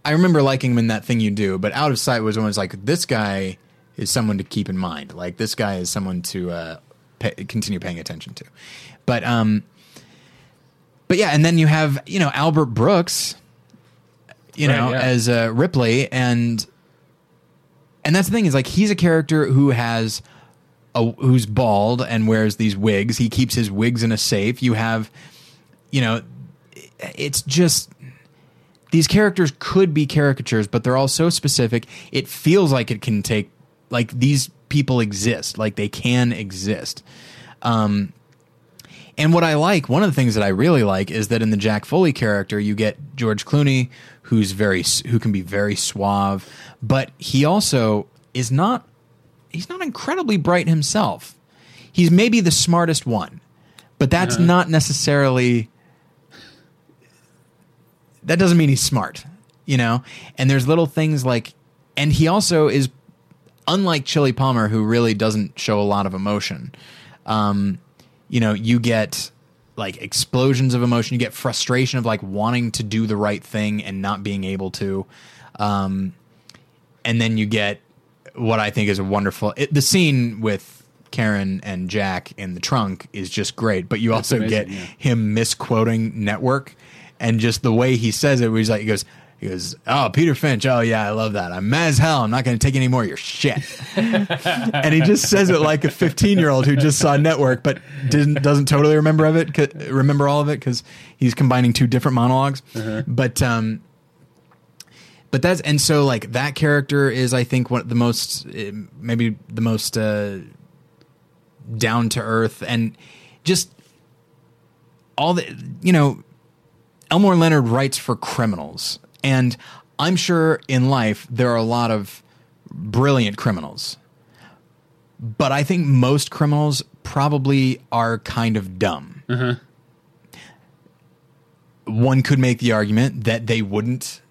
I remember liking him in That Thing You Do, but Out of Sight was when it's like, this guy is someone to keep in mind. Like, this guy is someone to uh, pay, continue paying attention to. But um, but yeah, and then you have, you know, Albert Brooks, you right, know, yeah. as uh, Ripley, and. And that's the thing, is like, he's a character who has a, who's bald and wears these wigs. He keeps his wigs in a safe. You have, you know, it's just, these characters could be caricatures, but they're all so specific. It feels like it can take, like, these people exist, like they can exist. Um, and what I like, one of the things that I really like is that in the Jack Foley character, you get George Clooney, who's very, who can be very suave, but he also is not, he's not incredibly bright himself. He's maybe the smartest one, but that's uh-huh. not necessarily, that doesn't mean he's smart, you know? And there's little things like, and he also is, unlike Chili Palmer, who really doesn't show a lot of emotion. Um, you know, you get like explosions of emotion. You get frustration of like wanting to do the right thing and not being able to. Um, and then you get what I think is a wonderful, it, the scene with Karen and Jack in the trunk is just great, but you That's also amazing, get yeah. him misquoting network and just the way he says it, where he's like, he goes, he goes, "Oh, Peter Finch. Oh yeah, I love that. I'm mad as hell. I'm not going to take any more of your shit." And he just says it like a fifteen-year-old who just saw Network, but didn't doesn't totally remember of it. Remember all of it because he's combining two different monologues. Uh-huh. But um, but that's and so like that character is, I think, one of the most maybe the most uh, down to earth and just all the you know, Elmore Leonard writes for criminals. And I'm sure in life there are a lot of brilliant criminals. But I think most criminals probably are kind of dumb. Uh-huh. One could make the argument that they wouldn't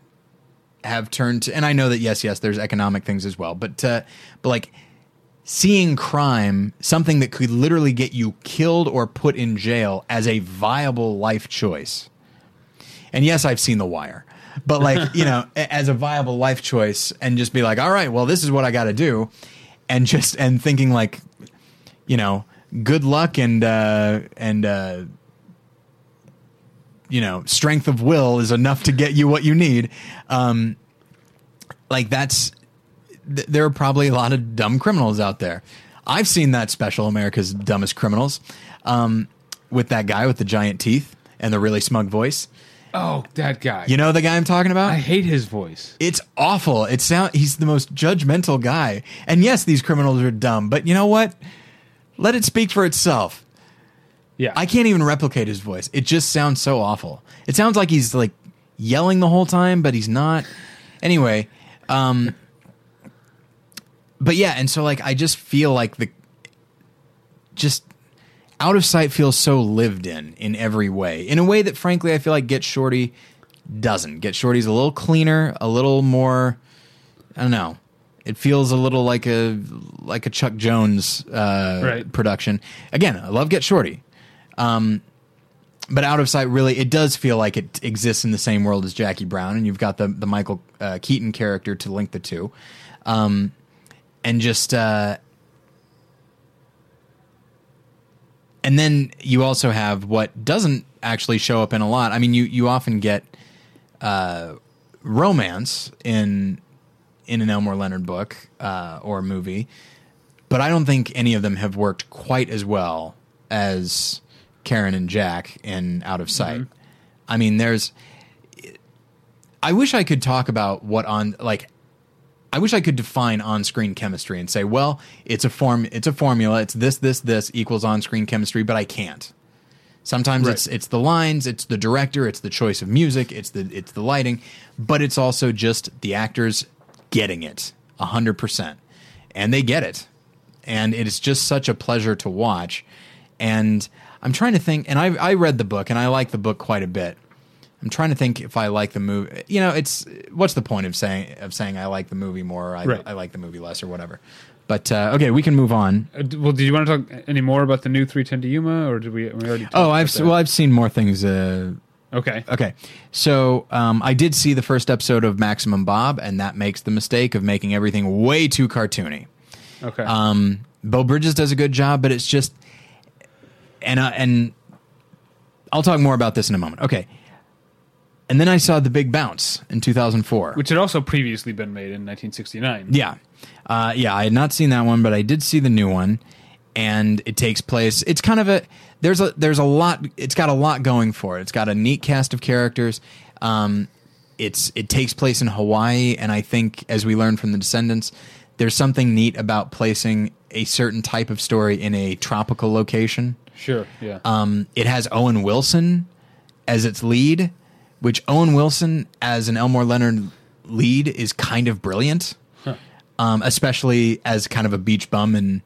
have turned to, and I know that, yes, yes, there's economic things as well. But, uh, but like seeing crime, something that could literally get you killed or put in jail as a viable life choice. And yes, I've seen The Wire. But like, you know, as a viable life choice and just be like, all right, well, this is what I got to do. And just and thinking like, you know, good luck and uh, and, uh, you know, strength of will is enough to get you what you need. Um, like that's th- there are probably a lot of dumb criminals out there. I've seen that special, America's Dumbest Criminals, um, with that guy with the giant teeth and the really smug voice. Oh, that guy. You know the guy I'm talking about? I hate his voice. It's awful. It sound he's the most judgmental guy. And yes, these criminals are dumb, but you know what? Let it speak for itself. Yeah. I can't even replicate his voice. It just sounds so awful. It sounds like he's like yelling the whole time, but he's not. Anyway, um but yeah, and so like I just feel like the just Out of Sight feels so lived in, in every way. In a way that, frankly, I feel like Get Shorty doesn't. Get Shorty's a little cleaner, a little more, I don't know. It feels a little like a like a Chuck Jones uh, right. production. Again, I love Get Shorty. Um, But Out of Sight, really, it does feel like it exists in the same world as Jackie Brown, and you've got the the Michael uh, Keaton character to link the two, um, and just uh, and then you also have what doesn't actually show up in a lot. I mean, you you often get uh, romance in in an Elmore Leonard book uh, or movie, but I don't think any of them have worked quite as well as Karen and Jack in Out of Sight. Mm-hmm. I mean, there's, I wish I could talk about what on, like, I wish I could define on-screen chemistry and say, well, it's a form, it's a formula. It's this, this, this equals on-screen chemistry, but I can't. Sometimes right. it's, it's the lines, it's the director, it's the choice of music, it's the, it's the lighting, but it's also just the actors getting it a hundred percent and they get it. And it's just such a pleasure to watch. And I'm trying to think, and I, I read the book, and I like the book quite a bit. I'm trying to think if I like the movie. You know, it's what's the point of saying of saying I like the movie more, or I, right. I like the movie less, or whatever. But uh, okay, we can move on. Uh, well, do you want to talk any more about the new three ten to Yuma, or did we, we already? Talk oh, I've about that? well, I've seen more things. Uh, okay, okay. So um, I did see the first episode of Maximum Bob, and that makes the mistake of making everything way too cartoony. Okay. Um, Bo Bridges does a good job, but it's just. And uh, and I'll talk more about this in a moment. Okay. And then I saw The Big Bounce in two thousand four. Which had also previously been made in nineteen sixty-nine. Yeah. Uh, yeah, I had not seen that one, but I did see the new one. And it takes place... It's kind of a... There's a there's a lot... It's got a lot going for it. It's got a neat cast of characters. Um, it's It takes place in Hawaii. And I think, as we learned from The Descendants, there's something neat about placing a certain type of story in a tropical location. Sure, yeah. Um, it has Owen Wilson as its lead, which Owen Wilson as an Elmore Leonard lead is kind of brilliant, huh. um, especially as kind of a beach bum in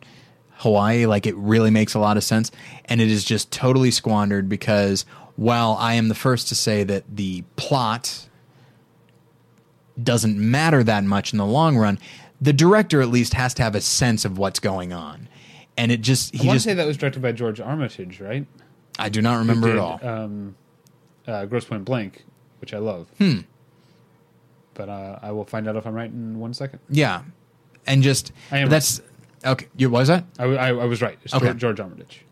Hawaii. Like, it really makes a lot of sense, and it is just totally squandered because while I am the first to say that the plot doesn't matter that much in the long run, the director at least has to have a sense of what's going on. And it just... He I want just, to say that was directed by George Armitage, right? I do not remember did, at all. Um, uh, Grosse Pointe Blank, which I love. Hmm. But uh, I will find out if I'm right in one second. Yeah. And just... I am that's right. Okay. You, what was that? I, I, I was right. It's okay. George Armitage.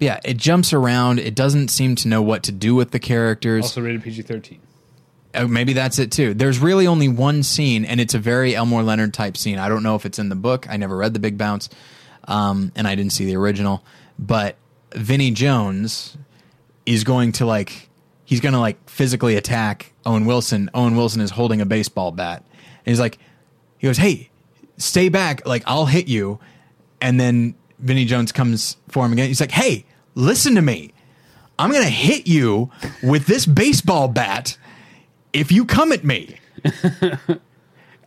Yeah. It jumps around. It doesn't seem to know what to do with the characters. Also rated P G thirteen. Oh, maybe that's it, too. There's really only one scene, and it's a very Elmore Leonard-type scene. I don't know if it's in the book. I never read The Big Bounce. Um, and I didn't see the original, but Vinnie Jones is going to like, he's going to like physically attack Owen Wilson. Owen Wilson is holding a baseball bat and he's like, he goes, "Hey, stay back. Like, I'll hit you." And then Vinnie Jones comes for him again. He's like, "Hey, listen to me. I'm going to hit you with this baseball bat if you come at me."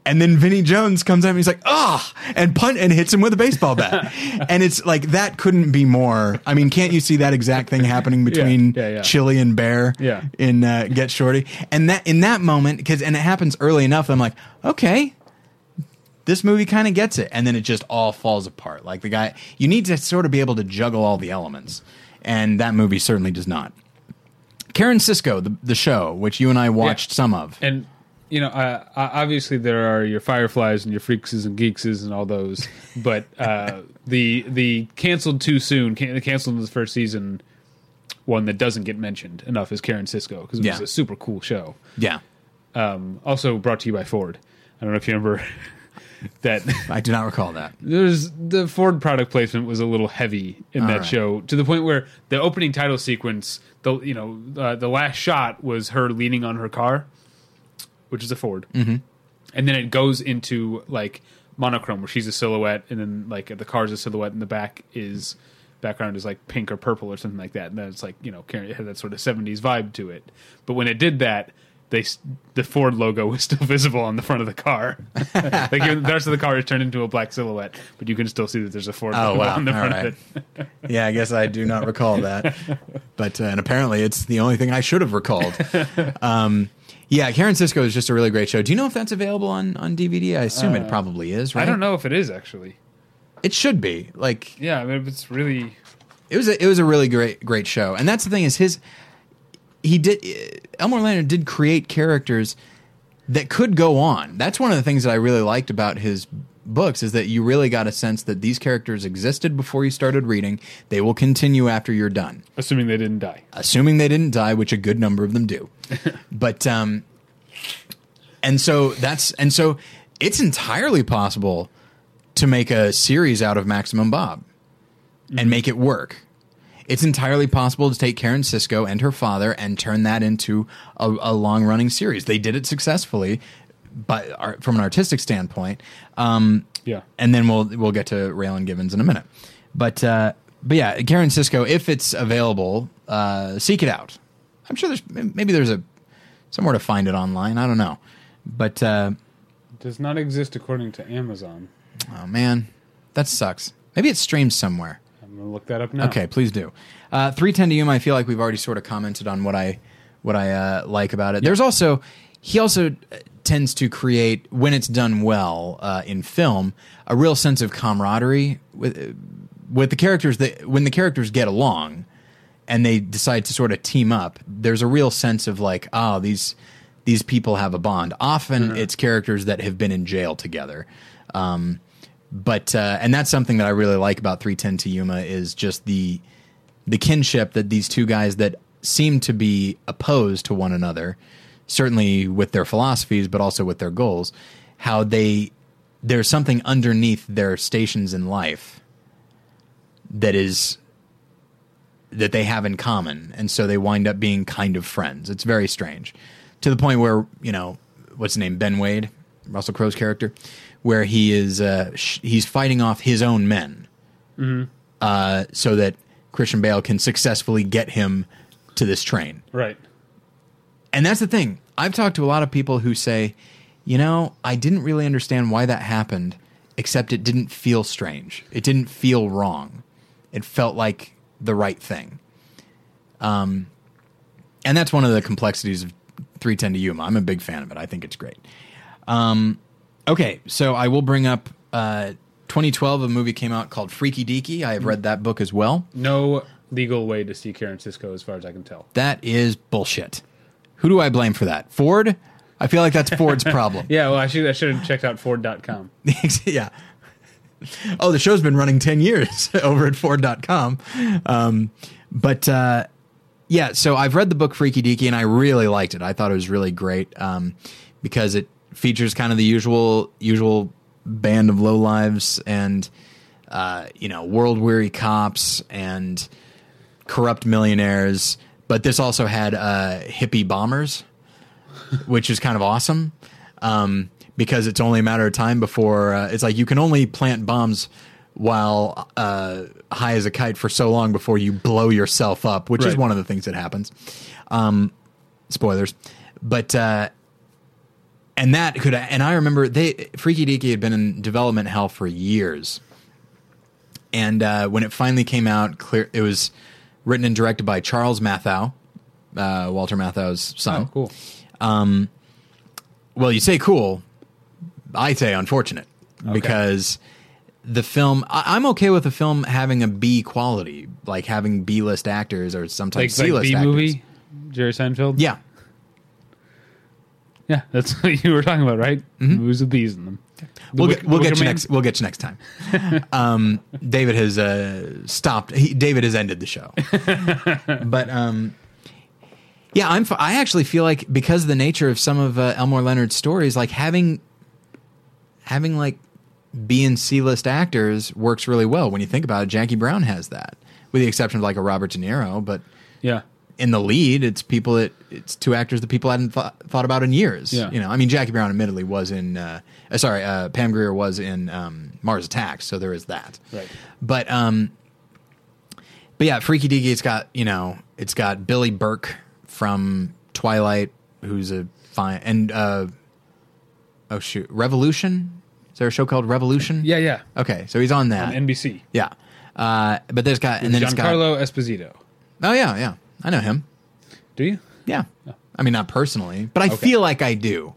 And then Vinnie Jones comes at him and he's like, ah, oh, and punt and hits him with a baseball bat. And it's like, that couldn't be more. I mean, can't you see that exact thing happening between yeah, yeah, yeah. Chili and Bear yeah. in uh, Get Shorty? And that in that moment, because and it happens early enough, I'm like, okay, this movie kind of gets it. And then it just all falls apart. Like the guy, you need to sort of be able to juggle all the elements. And that movie certainly does not. Karen Sisco, the, the show, which you and I watched yeah. some of. And you know, uh, obviously there are your Fireflies and your Freakses and Geekses and all those, but uh, the the canceled too soon, can, canceled in the first season, one that doesn't get mentioned enough is Karen Sisco, because it yeah. was a super cool show. Yeah. Um, also brought to you by Ford. I don't know if you remember that. I do not recall that. There's the Ford product placement was a little heavy in all that right. show, to the point where the opening title sequence, the you know uh, the last shot was her leaning on her car. Which is a Ford. Mm-hmm. And then it goes into like monochrome where she's a silhouette and then like the car's a silhouette and the back is background is like pink or purple or something like that. And then it's like, you know, Karen, it had that sort of seventies vibe to it. But when it did that, they the Ford logo was still visible on the front of the car. Like the rest of the car is turned into a black silhouette, but you can still see that there's a Ford oh, logo wow. on the All front right. of it. Yeah, I guess I do not recall that. But uh, and apparently it's the only thing I should have recalled. Um Yeah, Karen Sisco is just a really great show. Do you know if that's available on, on D V D? I assume uh, it probably is, right? I don't know if it is, actually. It should be. Like, yeah, I mean, it's really... It was a, it was a really great great show. And that's the thing is his... he did Elmore Leonard did create characters that could go on. That's one of the things that I really liked about his books, is that you really got a sense that these characters existed before you started reading. They will continue after you're done. Assuming they didn't die. Assuming they didn't die, which a good number of them do. But um, and so that's and so it's entirely possible to make a series out of Maximum Bob mm-hmm. and make it work. It's entirely possible to take Karen Sisco and her father and turn that into a, a long-running series. They did it successfully, but from an artistic standpoint. Um, yeah. And then we'll we'll get to Raylan Givens in a minute. But uh, but yeah, Karen Sisco, if it's available, uh, seek it out. I'm sure there's maybe there's a somewhere to find it online. I don't know, but uh, it does not exist according to Amazon. Oh man, that sucks. Maybe it's streamed somewhere. I'm going to look that up now. Okay, please do. Uh, three ten to Yuma, I feel like we've already sort of commented on what I what I uh, like about it. Yep. There's also, he also tends to create, when it's done well uh, in film, a real sense of camaraderie with with the characters. That when the characters get along and they decide to sort of team up, there's a real sense of like, oh, these, these people have a bond. Often mm-hmm. it's characters that have been in jail together. Um But uh, and that's something that I really like about three ten to Yuma, is just the the kinship that these two guys that seem to be opposed to one another, certainly with their philosophies, but also with their goals, how they there's something underneath their stations in life that is that they have in common. And so they wind up being kind of friends. It's very strange, to the point where, you know, what's his name? Ben Wade, Russell Crowe's character, where he is, uh, sh- he's fighting off his own men, mm-hmm. uh, so that Christian Bale can successfully get him to this train. Right. And that's the thing. I've talked to a lot of people who say, you know, I didn't really understand why that happened, except it didn't feel strange. It didn't feel wrong. It felt like the right thing. Um, and that's one of the complexities of three ten to Yuma. I'm a big fan of it. I think it's great. Um, Okay, so I will bring up uh, twenty twelve, a movie came out called Freaky Deaky. I have read that book as well. No legal way to see Karen Sisco, as far as I can tell. That is bullshit. Who do I blame for that? Ford? I feel like that's Ford's problem. Yeah, well, I should, I should have checked out Ford dot com. Yeah. Oh, the show's been running ten years over at Ford dot com. Um, but, uh, yeah, so I've read the book Freaky Deaky, and I really liked it. I thought it was really great um, because it features kind of the usual usual band of lowlives and, uh, you know, world-weary cops and corrupt millionaires. But this also had uh, hippie bombers, which is kind of awesome, um, because it's only a matter of time before uh, – it's like you can only plant bombs while uh, high as a kite for so long before you blow yourself up, which right. is one of the things that happens. Um, spoilers. But uh, – And that could, and I remember they Freaky Deaky had been in development hell for years, and uh, when it finally came out, clear it was written and directed by Charles Mathew, uh, Walter Matthau's son. Oh, cool. Um, well, you say cool, I say unfortunate, okay. because the film. I, I'm okay with the film having a B quality, like having B list actors or sometimes like, C list like actors. Movie, Jerry Seinfeld. Yeah. Yeah, that's what you were talking about, right? Mm-hmm. Movies with bees in them. We'll get, we'll get you next. We'll get you next time. Um, David has uh, stopped. He, David has ended the show. But um, yeah, I'm. I actually feel like, because of the nature of some of uh, Elmore Leonard's stories, like having having like B and C list actors works really well when you think about it. Jackie Brown has that, with the exception of like a Robert De Niro, but yeah. In the lead, it's people that it's two actors that people hadn't thought, thought about in years. Yeah. You know, I mean, Jackie Brown admittedly was in, uh, sorry, uh, Pam Grier was in um, Mars Attacks, so there is that. Right. But um, but yeah, Freaky Deaky, it's got you know, it's got Billy Burke from Twilight, who's a fine and uh, oh shoot, Revolution. Is there a show called Revolution? Yeah, yeah. Okay, so he's on that on N B C. Yeah, uh, but there's got and then it's got Giancarlo Esposito. Oh yeah, yeah. I know him. Do you? Yeah. Oh. I mean, not personally, but I okay. feel like I do.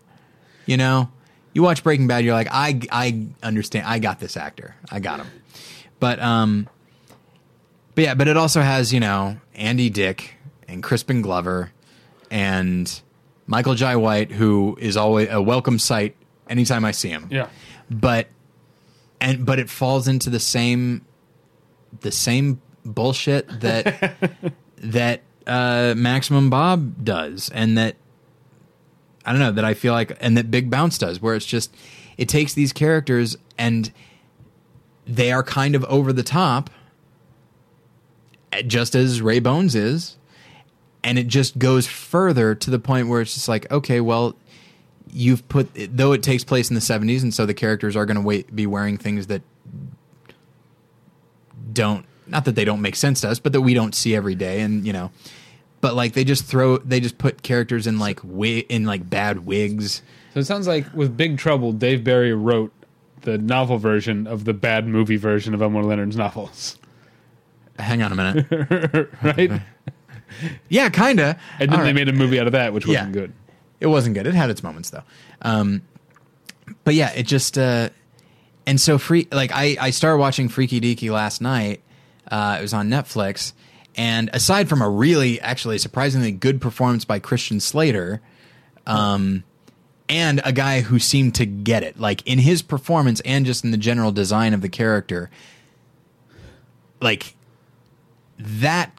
You know, you watch Breaking Bad, you're like, I, I understand. I got this actor. I got him. But, um, but yeah, but it also has, you know, Andy Dick and Crispin Glover and Michael Jai White, who is always a welcome sight anytime I see him. Yeah. But and but it falls into the same the same bullshit that that uh, Maximum Bob does, and that I don't know, that I feel like, and that Big Bounce does, where it's just it takes these characters and they are kind of over the top, just as Ray Bones is, and it just goes further to the point where it's just like, okay, well, you've put, though it takes place in the seventies, and so the characters are going to be wearing things that don't, not that they don't make sense to us, but that we don't see every day, and, you know, but, like, they just throw, they just put characters in, like, wi- in like bad wigs. So it sounds like with Big Trouble, Dave Barry wrote the novel version of the bad movie version of Elmore Leonard's novels. Hang on a minute. Right? Yeah, kind of. And then All they right. made a movie out of that, which wasn't yeah. good. It wasn't good. It had its moments, though. Um, but, yeah, it just... Uh, and so, free like, I, I started watching Freaky Deaky last night. Uh, it was on Netflix. And aside from a really, actually, surprisingly good performance by Christian Slater, um, and a guy who seemed to get it, like, in his performance and just in the general design of the character, like... that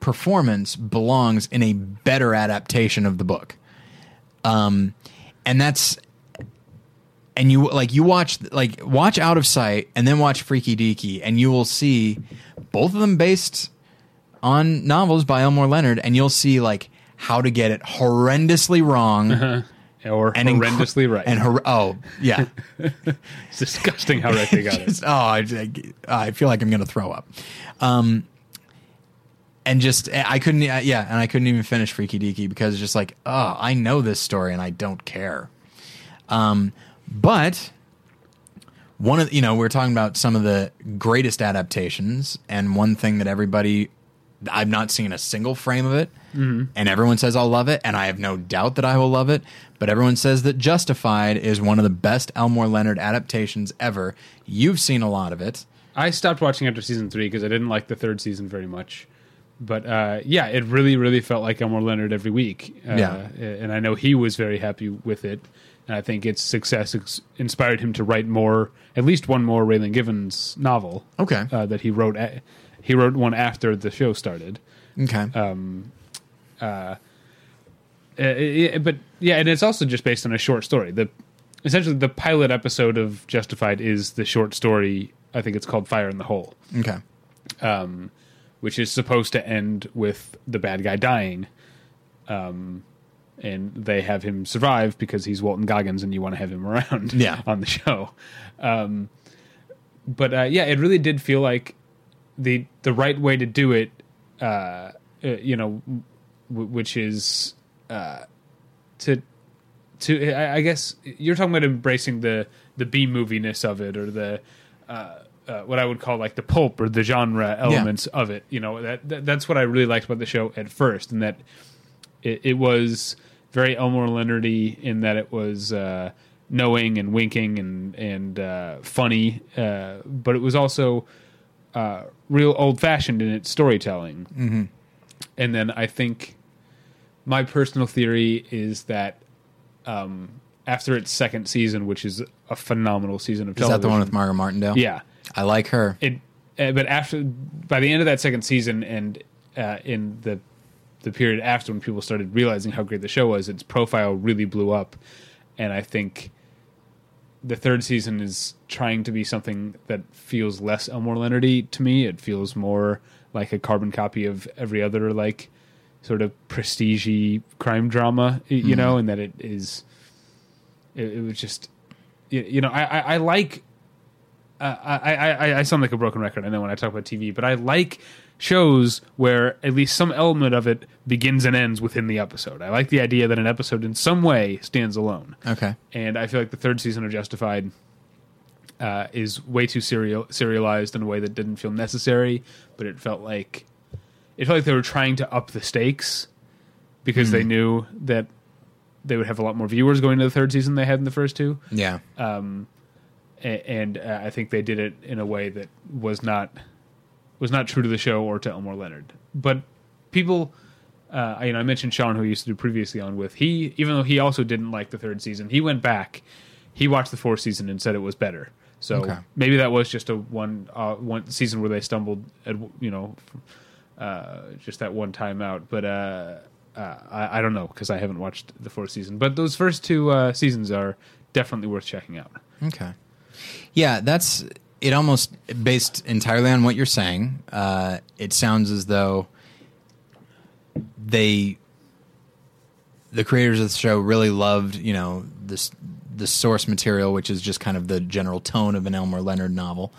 performance belongs in a better adaptation of the book. Um, and that's, and you like, you watch, like watch Out of Sight and then watch Freaky Deaky, and you will see both of them based on novels by Elmore Leonard. And you'll see like how to get it horrendously wrong uh-huh. or and horrendously inc- right. And hor- Oh yeah. It's disgusting how right they got it. Just, oh, I, I feel like I'm going to throw up. Um, And just, I couldn't, yeah, and I couldn't even finish Freaky Deaky because it's just like, oh, I know this story and I don't care. Um, but one of, you know, we're talking about some of the greatest adaptations, and one thing that everybody, I've not seen a single frame of it, mm-hmm. and everyone says I'll love it, and I have no doubt that I will love it, but everyone says that Justified is one of the best Elmore Leonard adaptations ever. You've seen a lot of it. I stopped watching after season three because I didn't like the third season very much. But, uh, yeah, it really, really felt like Elmore Leonard every week. Uh, yeah. And I know he was very happy with it. And I think its success ex- inspired him to write more, at least one more Raylan Givens novel. Okay. Uh, that he wrote. A- he wrote one after the show started. Okay. Um, uh, it, it, but, yeah, and it's also just based on a short story. The Essentially, the pilot episode of Justified is the short story. I think it's called Fire in the Hole. Okay. Um which is supposed to end with the bad guy dying. Um, and they have him survive because he's Walton Goggins and you want to have him around yeah. on the show. Um, but, uh, yeah, it really did feel like the the right way to do it, uh, you know, w- which is uh, to... to I, I guess you're talking about embracing the, the B-movie-ness of it, or the... Uh, Uh, what I would call like the pulp or the genre elements yeah. of it. You know, that, that that's what I really liked about the show at first, and that it, it was very Elmore Leonard-y in that it was uh, knowing and winking and and uh, funny, uh, but it was also uh, real old fashioned in its storytelling. Mm-hmm. And then I think my personal theory is that um, after its second season, which is a phenomenal season of television, is that the one with Margaret Martindale? Yeah. I like her. It, uh, but after, by the end of that second season, and uh, in the the period after, when people started realizing how great the show was, its profile really blew up. And I think the third season is trying to be something that feels less Elmore Leonard-y to me. It feels more like a carbon copy of every other like sort of prestige-y crime drama, you mm-hmm. know, and that it is. It, it was just, you, you know, I, I, I like. Uh, I, I, I sound like a broken record, I know, when I talk about T V, but I like shows where at least some element of it begins and ends within the episode. I like the idea that an episode in some way stands alone. Okay. And I feel like the third season of Justified uh, is way too serial, serialized in a way that didn't feel necessary, but it felt like it felt like they were trying to up the stakes because mm. they knew that they would have a lot more viewers going to the third season than they had in the first two. Yeah. Um. And uh, I think they did it in a way that was not was not true to the show or to Elmore Leonard. But people, Uh, you know, I mentioned Sean, who I used to do previously on with. He, even though he also didn't like the third season, he went back, he watched the fourth season and said it was better. So okay. maybe that was just a one uh, one season where they stumbled at, you know, uh, just that one time out. But uh, uh, I, I don't know, because I haven't watched the fourth season. But those first two uh, seasons are definitely worth checking out. Okay. Yeah, that's it. Almost based entirely on what you're saying. Uh, it sounds as though they, the creators of the show, really loved, you know, this the source material, which is just kind of the general tone of an Elmore Leonard novel,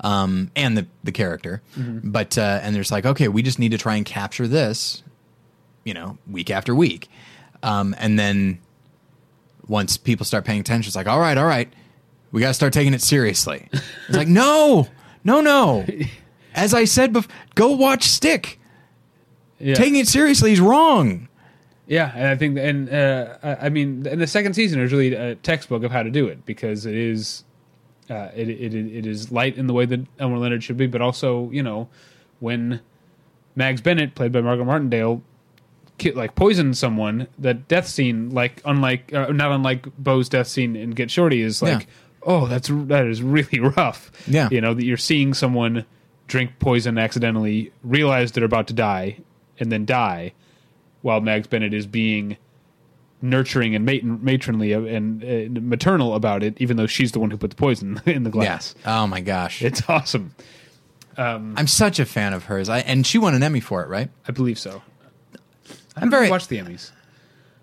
um, and the the character. Mm-hmm. But uh, and they're just like, okay, we just need to try and capture this, you know, week after week, um, and then once people start paying attention, it's like, all right, all right, we got to start taking it seriously. It's like, no, no, no. As I said before, go watch Stick. Yeah. Taking it seriously is wrong. Yeah, and I think, and uh, I mean, and the second season is really a textbook of how to do it, because it is, uh, it, it it is light in the way that Elmore Leonard should be, but also, you know, when Mags Bennett, played by Margot Martindale, ki- like poisoned someone, that death scene, like unlike, uh, not unlike Bo's death scene in Get Shorty, is like, yeah. oh, that's that is really rough. Yeah, you know that you're seeing someone drink poison accidentally, realize they're about to die, and then die, while Mags Bennett is being nurturing and mat- matronly and, and maternal about it, even though she's the one who put the poison in the glass. Yeah. Oh, my gosh. It's awesome. Um, I'm such a fan of hers. I, and she won an Emmy for it, right? I believe so. I don't really watch the Emmys.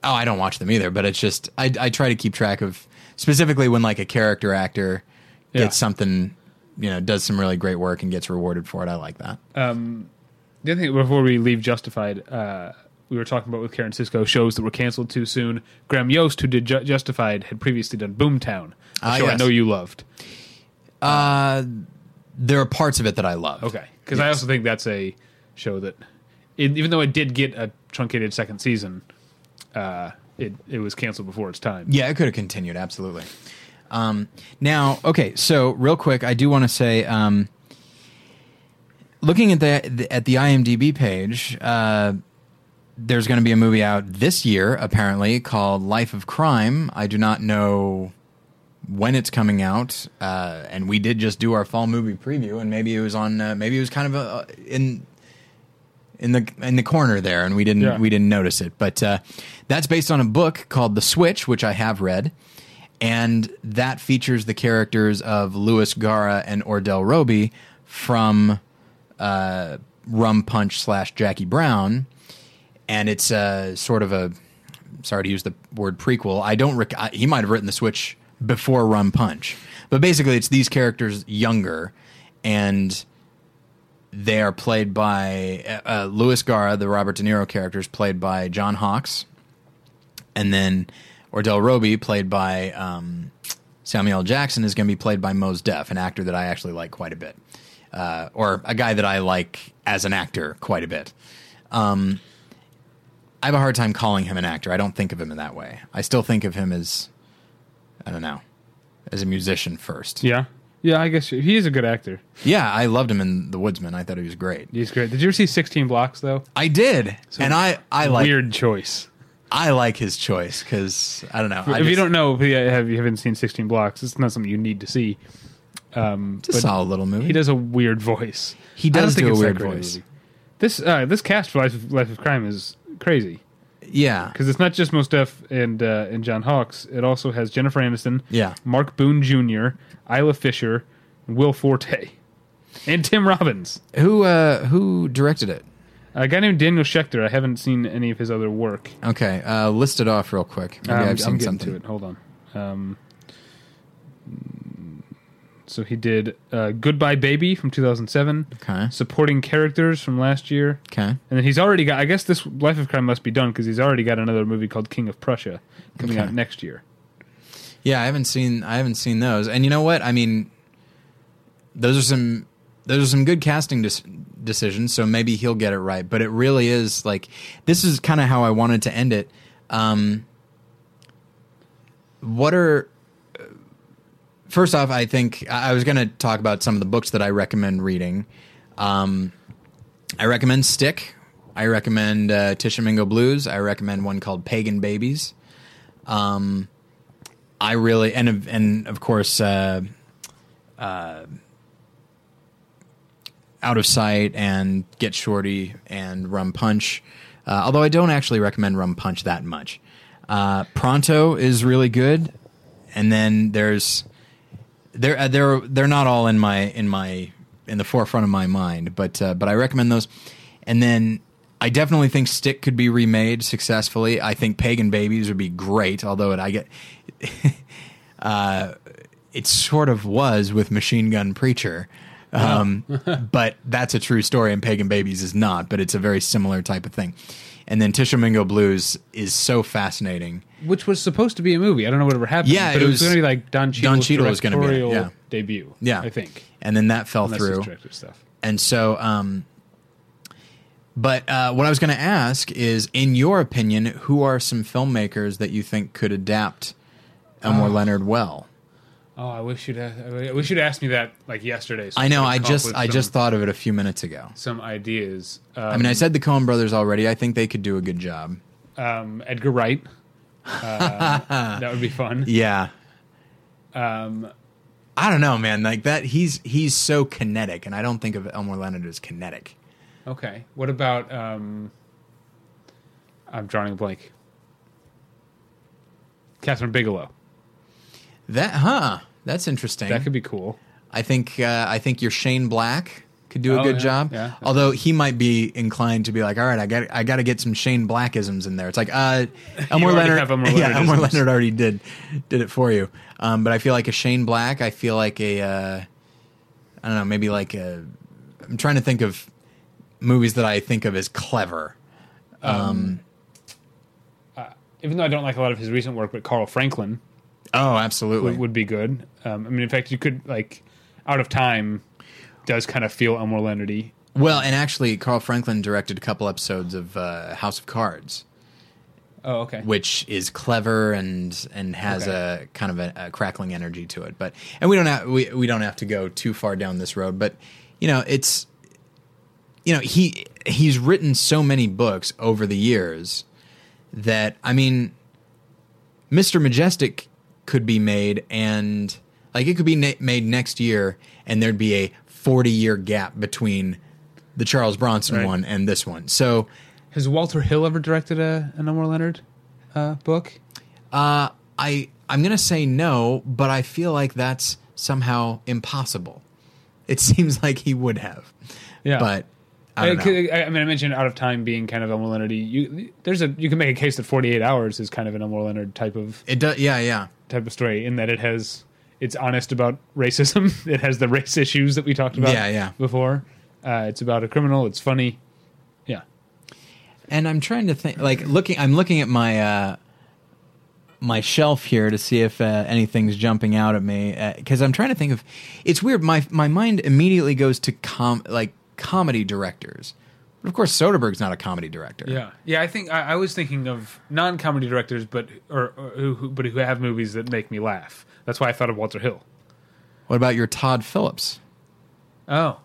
Oh, I don't watch them either, but it's just, I, I try to keep track of, specifically when like a character actor yeah. gets something, you know, does some really great work and gets rewarded for it. I like that. Um, the other thing, before we leave Justified, uh, we were talking about with Karen Sisco shows that were canceled too soon. Graham Yost, who did Ju- Justified, had previously done Boomtown, a uh, show yes. I know you loved. Uh, there are parts of it that I love. Okay, because yes. I also think that's a show that, it, even though it did get a truncated second season, uh, it, it was canceled before its time. Yeah, it could have continued, absolutely. Um, now, okay, so real quick, I do want to say... Um, Looking at the at the IMDb page, uh, there's going to be a movie out this year, apparently, called Life of Crime. I do not know when it's coming out, uh, and we did just do our fall movie preview, and maybe it was on, uh, maybe it was kind of a, in in the in the corner there, and we didn't yeah. we didn't notice it. But uh, that's based on a book called The Switch, which I have read, and that features the characters of Louis Gara and Ordell Roby from Uh, Rum Punch slash Jackie Brown, and it's uh, sort of a, sorry to use the word prequel, I don't rec- I, he might have written The Switch before Rum Punch, but basically it's these characters younger, and they are played by uh, Louis Gara, the Robert De Niro character, is played by John Hawkes, and then Ordell Roby, played by um, Samuel L. Jackson, is going to be played by Mos Def, an actor that I actually like quite a bit. Uh, or a guy that I like as an actor quite a bit. Um, I have a hard time calling him an actor. I don't think of him in that way. I still think of him as, I don't know, as a musician first. Yeah. Yeah, I guess he is a good actor. Yeah, I loved him in The Woodsman. I thought he was great. He's great. Did you ever see sixteen blocks, though? I did. So and I, I like... Weird choice. I like his choice, because, I don't know. If I just, you don't know, if you haven't seen sixteen blocks, it's not something you need to see. Um, it's a solid little movie. He does a weird voice. He does do a weird voice. This uh, this cast for Life of, Life of Crime is crazy. Yeah, because it's not just Mos Def and uh, and John Hawkes. It also has Jennifer Aniston. Yeah, Mark Boone Junior, Isla Fisher, Will Forte, and Tim Robbins. Who uh, who directed it? A guy named Daniel Schechter. I haven't seen any of his other work. Okay, uh, list it off real quick. Maybe um, I've seen I'm getting something. To it. Hold on. Um, So he did uh, Goodbye Baby from two thousand seven, okay. Supporting Characters from last year, okay. and then he's already got, I guess this Life of Crime must be done because he's already got another movie called King of Prussia coming okay. out next year. Yeah, I haven't seen I haven't seen those. And you know what? I mean, those are some those are some good casting dis- decisions, so maybe he'll get it right. But it really is like, this is kind of how I wanted to end it. Um, what are... First off, I think I was going to talk about some of the books that I recommend reading. Um, I recommend Stick, I recommend uh, Tishomingo Blues. I recommend one called Pagan Babies. Um, I really and and of course, uh, uh, Out of Sight and Get Shorty and Rum Punch. Uh, although I don't actually recommend Rum Punch that much. Uh, Pronto is really good, and then there's they're they're they're not all in my in my in the forefront of my mind, but uh, but I recommend those, and then. I definitely think Stick could be remade successfully. I think Pagan Babies would be great, although it I get uh, it sort of was with Machine Gun Preacher, um, but that's a true story, and Pagan Babies is not. But it's a very similar type of thing. And then Tishomingo Blues is so fascinating, which was supposed to be a movie. I don't know whatever happened. Yeah, but it, it was, was going to be like Don Cheadle's Don was gonna be, yeah. debut. Yeah, I think. And then that fell Unless through. Stuff. And so. Um, But uh, what I was going to ask is, in your opinion, who are some filmmakers that you think could adapt Elmore oh. Leonard well? Oh, I wish you'd I wish you'd asked me that like yesterday. So I know. I just I some, just thought of it a few minutes ago. Some ideas. Um, I mean, I said the Coen Brothers already. I think they could do a good job. Um, Edgar Wright. Uh, that would be fun. Yeah. Um, I don't know, man. Like that, he's he's so kinetic, and I don't think of Elmore Leonard as kinetic. Okay. What about, um, I'm drawing a blank. Catherine Bigelow. That, huh? That's interesting. That could be cool. I think, uh, I think your Shane Black could do oh, a good yeah, job. Yeah, although he might be inclined to be like, all right, I got, I got to get some Shane Blackisms in there. It's like, uh, Elmore Leonard, Elmore Leonard, yeah, Elmore Leonard already did, did it for you. Um, but I feel like a Shane Black, I feel like a, uh, I don't know, maybe like a, I'm trying to think of, movies that I think of as clever. Um, um, uh, even though I don't like a lot of his recent work, but Carl Franklin. Oh, absolutely. Would, would be good. Um, I mean, in fact, you could, like, Out of Time does kind of feel Elmore Leonard-y. Well, and actually, Carl Franklin directed a couple episodes of uh, House of Cards. Oh, okay. Which is clever and and has okay. a kind of a, a crackling energy to it. But and we don't have, we, we don't have to go too far down this road, but, you know, it's... You know, he he's written so many books over the years that, I mean, Mister Majestyk could be made and, like, it could be na- made next year and there'd be a forty-year gap between the Charles Bronson right. one and this one. So, has Walter Hill ever directed a, an Elmore Leonard uh, book? Uh, I, I'm going to say no, but I feel like that's somehow impossible. It seems like he would have. Yeah. But... I, I, could, I, I mean, I mentioned Out of Time being kind of Elmore Leonard. You there's a you can make a case that forty-eight hours is kind of an Elmore Leonard type of it. Does, yeah, yeah, type of story in that it has it's honest about racism. It has the race issues that we talked about. Yeah, yeah. Before uh, it's about a criminal. It's funny. Yeah. And I'm trying to think. Like looking, I'm looking at my uh, my shelf here to see if uh, anything's jumping out at me because uh, I'm trying to think of. It's weird. My my mind immediately goes to com like. comedy directors. But of course, Soderbergh's not a comedy director. Yeah. Yeah, I think I, I was thinking of non-comedy directors but or, or who, who but who have movies that make me laugh. That's why I thought of Walter Hill. What about your Todd Phillips? Oh.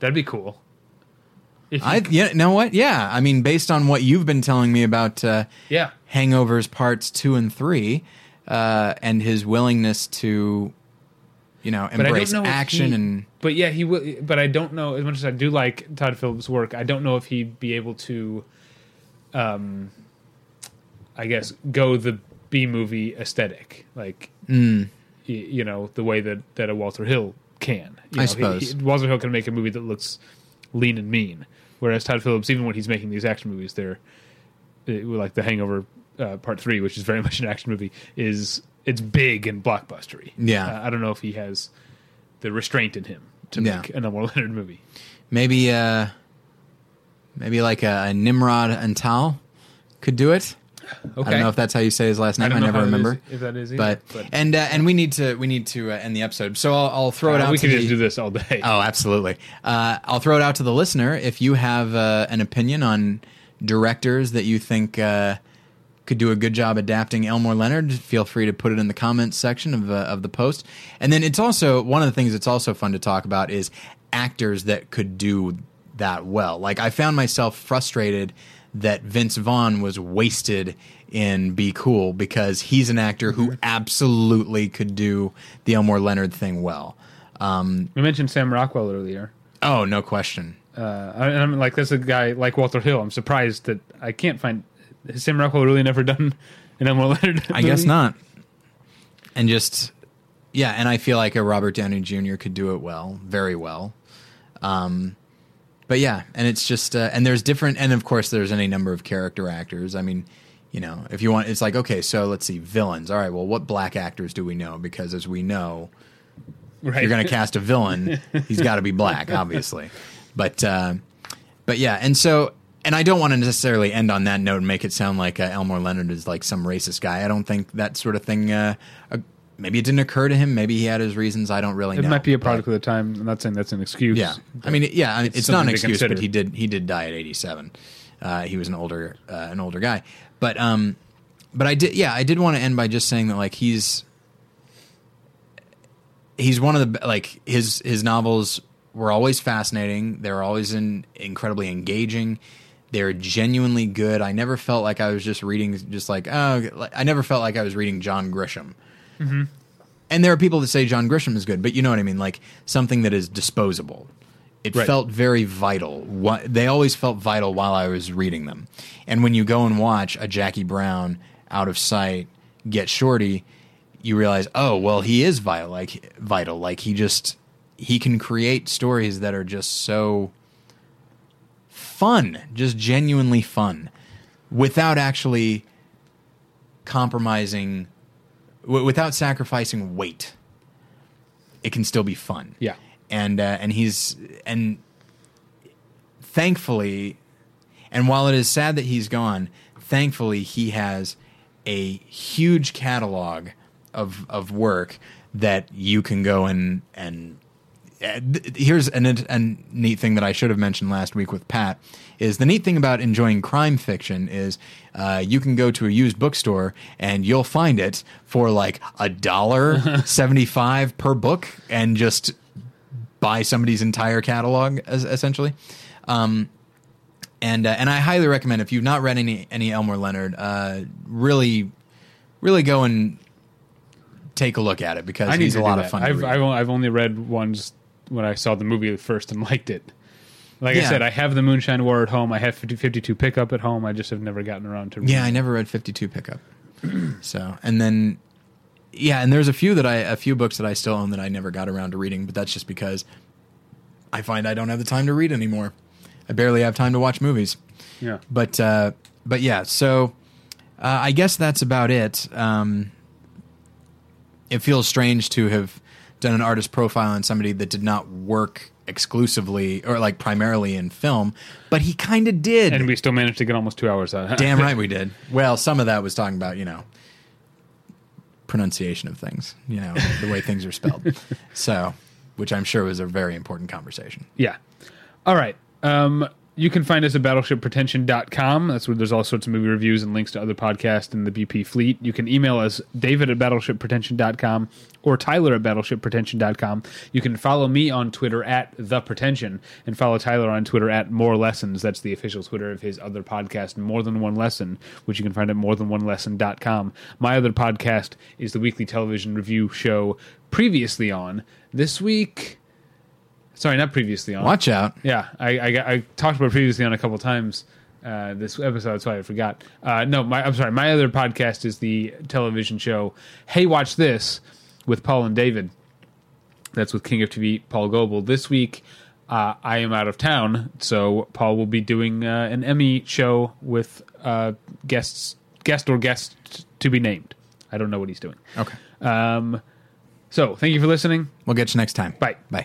That'd be cool. If you I yeah, you know what? Yeah, I mean based on what you've been telling me about uh yeah. Hangovers parts two and three uh and his willingness to you know, embrace know action he, and... But yeah, he will... But I don't know... As much as I do like Todd Phillips' work, I don't know if he'd be able to, um, I guess, go the B-movie aesthetic. Like, mm. you, you know, the way that, that a Walter Hill can. You know, I suppose. He, he, Walter Hill can make a movie that looks lean and mean. Whereas Todd Phillips, even when he's making these action movies, they're... Like The Hangover uh, Part three, which is very much an action movie, is... It's big and blockbustery. Yeah. Uh, I don't know if he has the restraint in him to yeah. make an Elmore Leonard movie. Maybe uh, maybe like a, a Nimrod Antal could do it. Okay. I don't know if that's how you say his last name. I, I never remember. Is, if that is either, but, but and uh, and we need to we need to uh, end the episode. So I'll, I'll throw uh, it out we to We could just do this all day. Oh, absolutely. Uh, I'll throw it out to the listener. If you have uh, an opinion on directors that you think... Uh, could do a good job adapting Elmore Leonard, feel free to put it in the comments section of uh, of the post. And then it's also, one of the things that's also fun to talk about is actors that could do that well. Like, I found myself frustrated that Vince Vaughn was wasted in Be Cool because he's an actor who absolutely could do the Elmore Leonard thing well. Um, we mentioned Sam Rockwell earlier. Oh, no question. Uh, I, I'm like, that's a guy like Walter Hill. I'm surprised that I can't find... Has Sam Rockwell really never done an Elmore Leonard movie? I guess not. And just... Yeah, and I feel like a Robert Downey Junior could do it well, very well. Um, but yeah, and it's just... Uh, and there's different... And of course, there's any number of character actors. I mean, you know, if you want... It's like, okay, so let's see, villains. All right, well, what black actors do we know? Because as we know... Right. If you're going to cast a villain, he's got to be black, obviously. But, uh, but yeah, and so, and I don't want to necessarily end on that note and make it sound like uh, Elmore Leonard is like some racist guy. I don't think that sort of thing, uh, uh, maybe it didn't occur to him. Maybe he had his reasons. I don't really know. It might be a product but, of the time. I'm not saying that's an excuse. Yeah. I mean, yeah, I mean, it's, it's not an excuse, but he did, he did die at eighty-seven. Uh, he was an older, uh, an older guy. But, um, but I did, yeah, I did want to end by just saying that like he's, He's one of the, like, his his novels were always fascinating. They were always in, incredibly engaging. They're genuinely good. I never felt like I was just reading, just like, oh, I never felt like I was reading John Grisham. Mm-hmm. And there are people that say John Grisham is good, but you know what I mean? Like, something that is disposable. It right. felt very vital. What, they always felt vital while I was reading them. And when you go and watch a Jackie Brown, Out of Sight, Get Shorty, you realize, oh, well, he is vital. Like, vital. Like, he just, he can create stories that are just so fun, just genuinely fun, without actually compromising, w- without sacrificing weight. It can still be fun. Yeah. And, uh, and he's, and thankfully, and while it is sad that he's gone, thankfully he has a huge catalog of of work that you can go and and uh, th- here's an, an neat thing that I should have mentioned last week with Pat is the neat thing about enjoying crime fiction is uh, you can go to a used bookstore and you'll find it for like a dollar seventy-five per book and just buy somebody's entire catalog as, essentially. Um, and uh, and I highly recommend if you've not read any any Elmore Leonard, uh, really really go and take a look at it because he's a lot of fun. I've, I've I've only read ones when I saw the movie first and liked it. Like yeah. I said, I have The Moonshine War at home. I have fifty-two Pickup at home. I just have never gotten around to reading. Yeah, I never read fifty-two Pickup. So, and then yeah, and there's a few that I a few books that I still own that I never got around to reading, but that's just because I find I don't have the time to read anymore. I barely have time to watch movies. Yeah. But uh, but yeah, so uh, I guess that's about it. Um It feels strange to have done an artist profile on somebody that did not work exclusively or like primarily in film, but he kind of did. And we still managed to get almost two hours out. Damn right we did. Well, some of that was talking about, you know, pronunciation of things, you know, the way things are spelled. So, which I'm sure was a very important conversation. Yeah. All right. Um, you can find us at battleship pretension dot com. That's where there's all sorts of movie reviews and links to other podcasts in the B P fleet. You can email us, David at battleship pretension dot com or Tyler at battleship pretension dot com. You can follow me on Twitter at ThePretension and follow Tyler on Twitter at MoreLessons. That's the official Twitter of his other podcast, More Than One Lesson, which you can find at more than one lesson dot com. My other podcast is the weekly television review show Previously On. This week... Sorry, not Previously On. Watch out. Yeah, I, I, I talked about Previously On a couple times uh, this episode. That's why I forgot. Uh, no, my, I'm sorry. My other podcast is the television show Hey, Watch This with Paul and David. That's with King of T V, Paul Goebel. This week, uh, I am out of town, so Paul will be doing uh, an Emmy show with uh, guests, guest or guest to be named. I don't know what he's doing. Okay. Um, so, thank you for listening. We'll get you next time. Bye. Bye.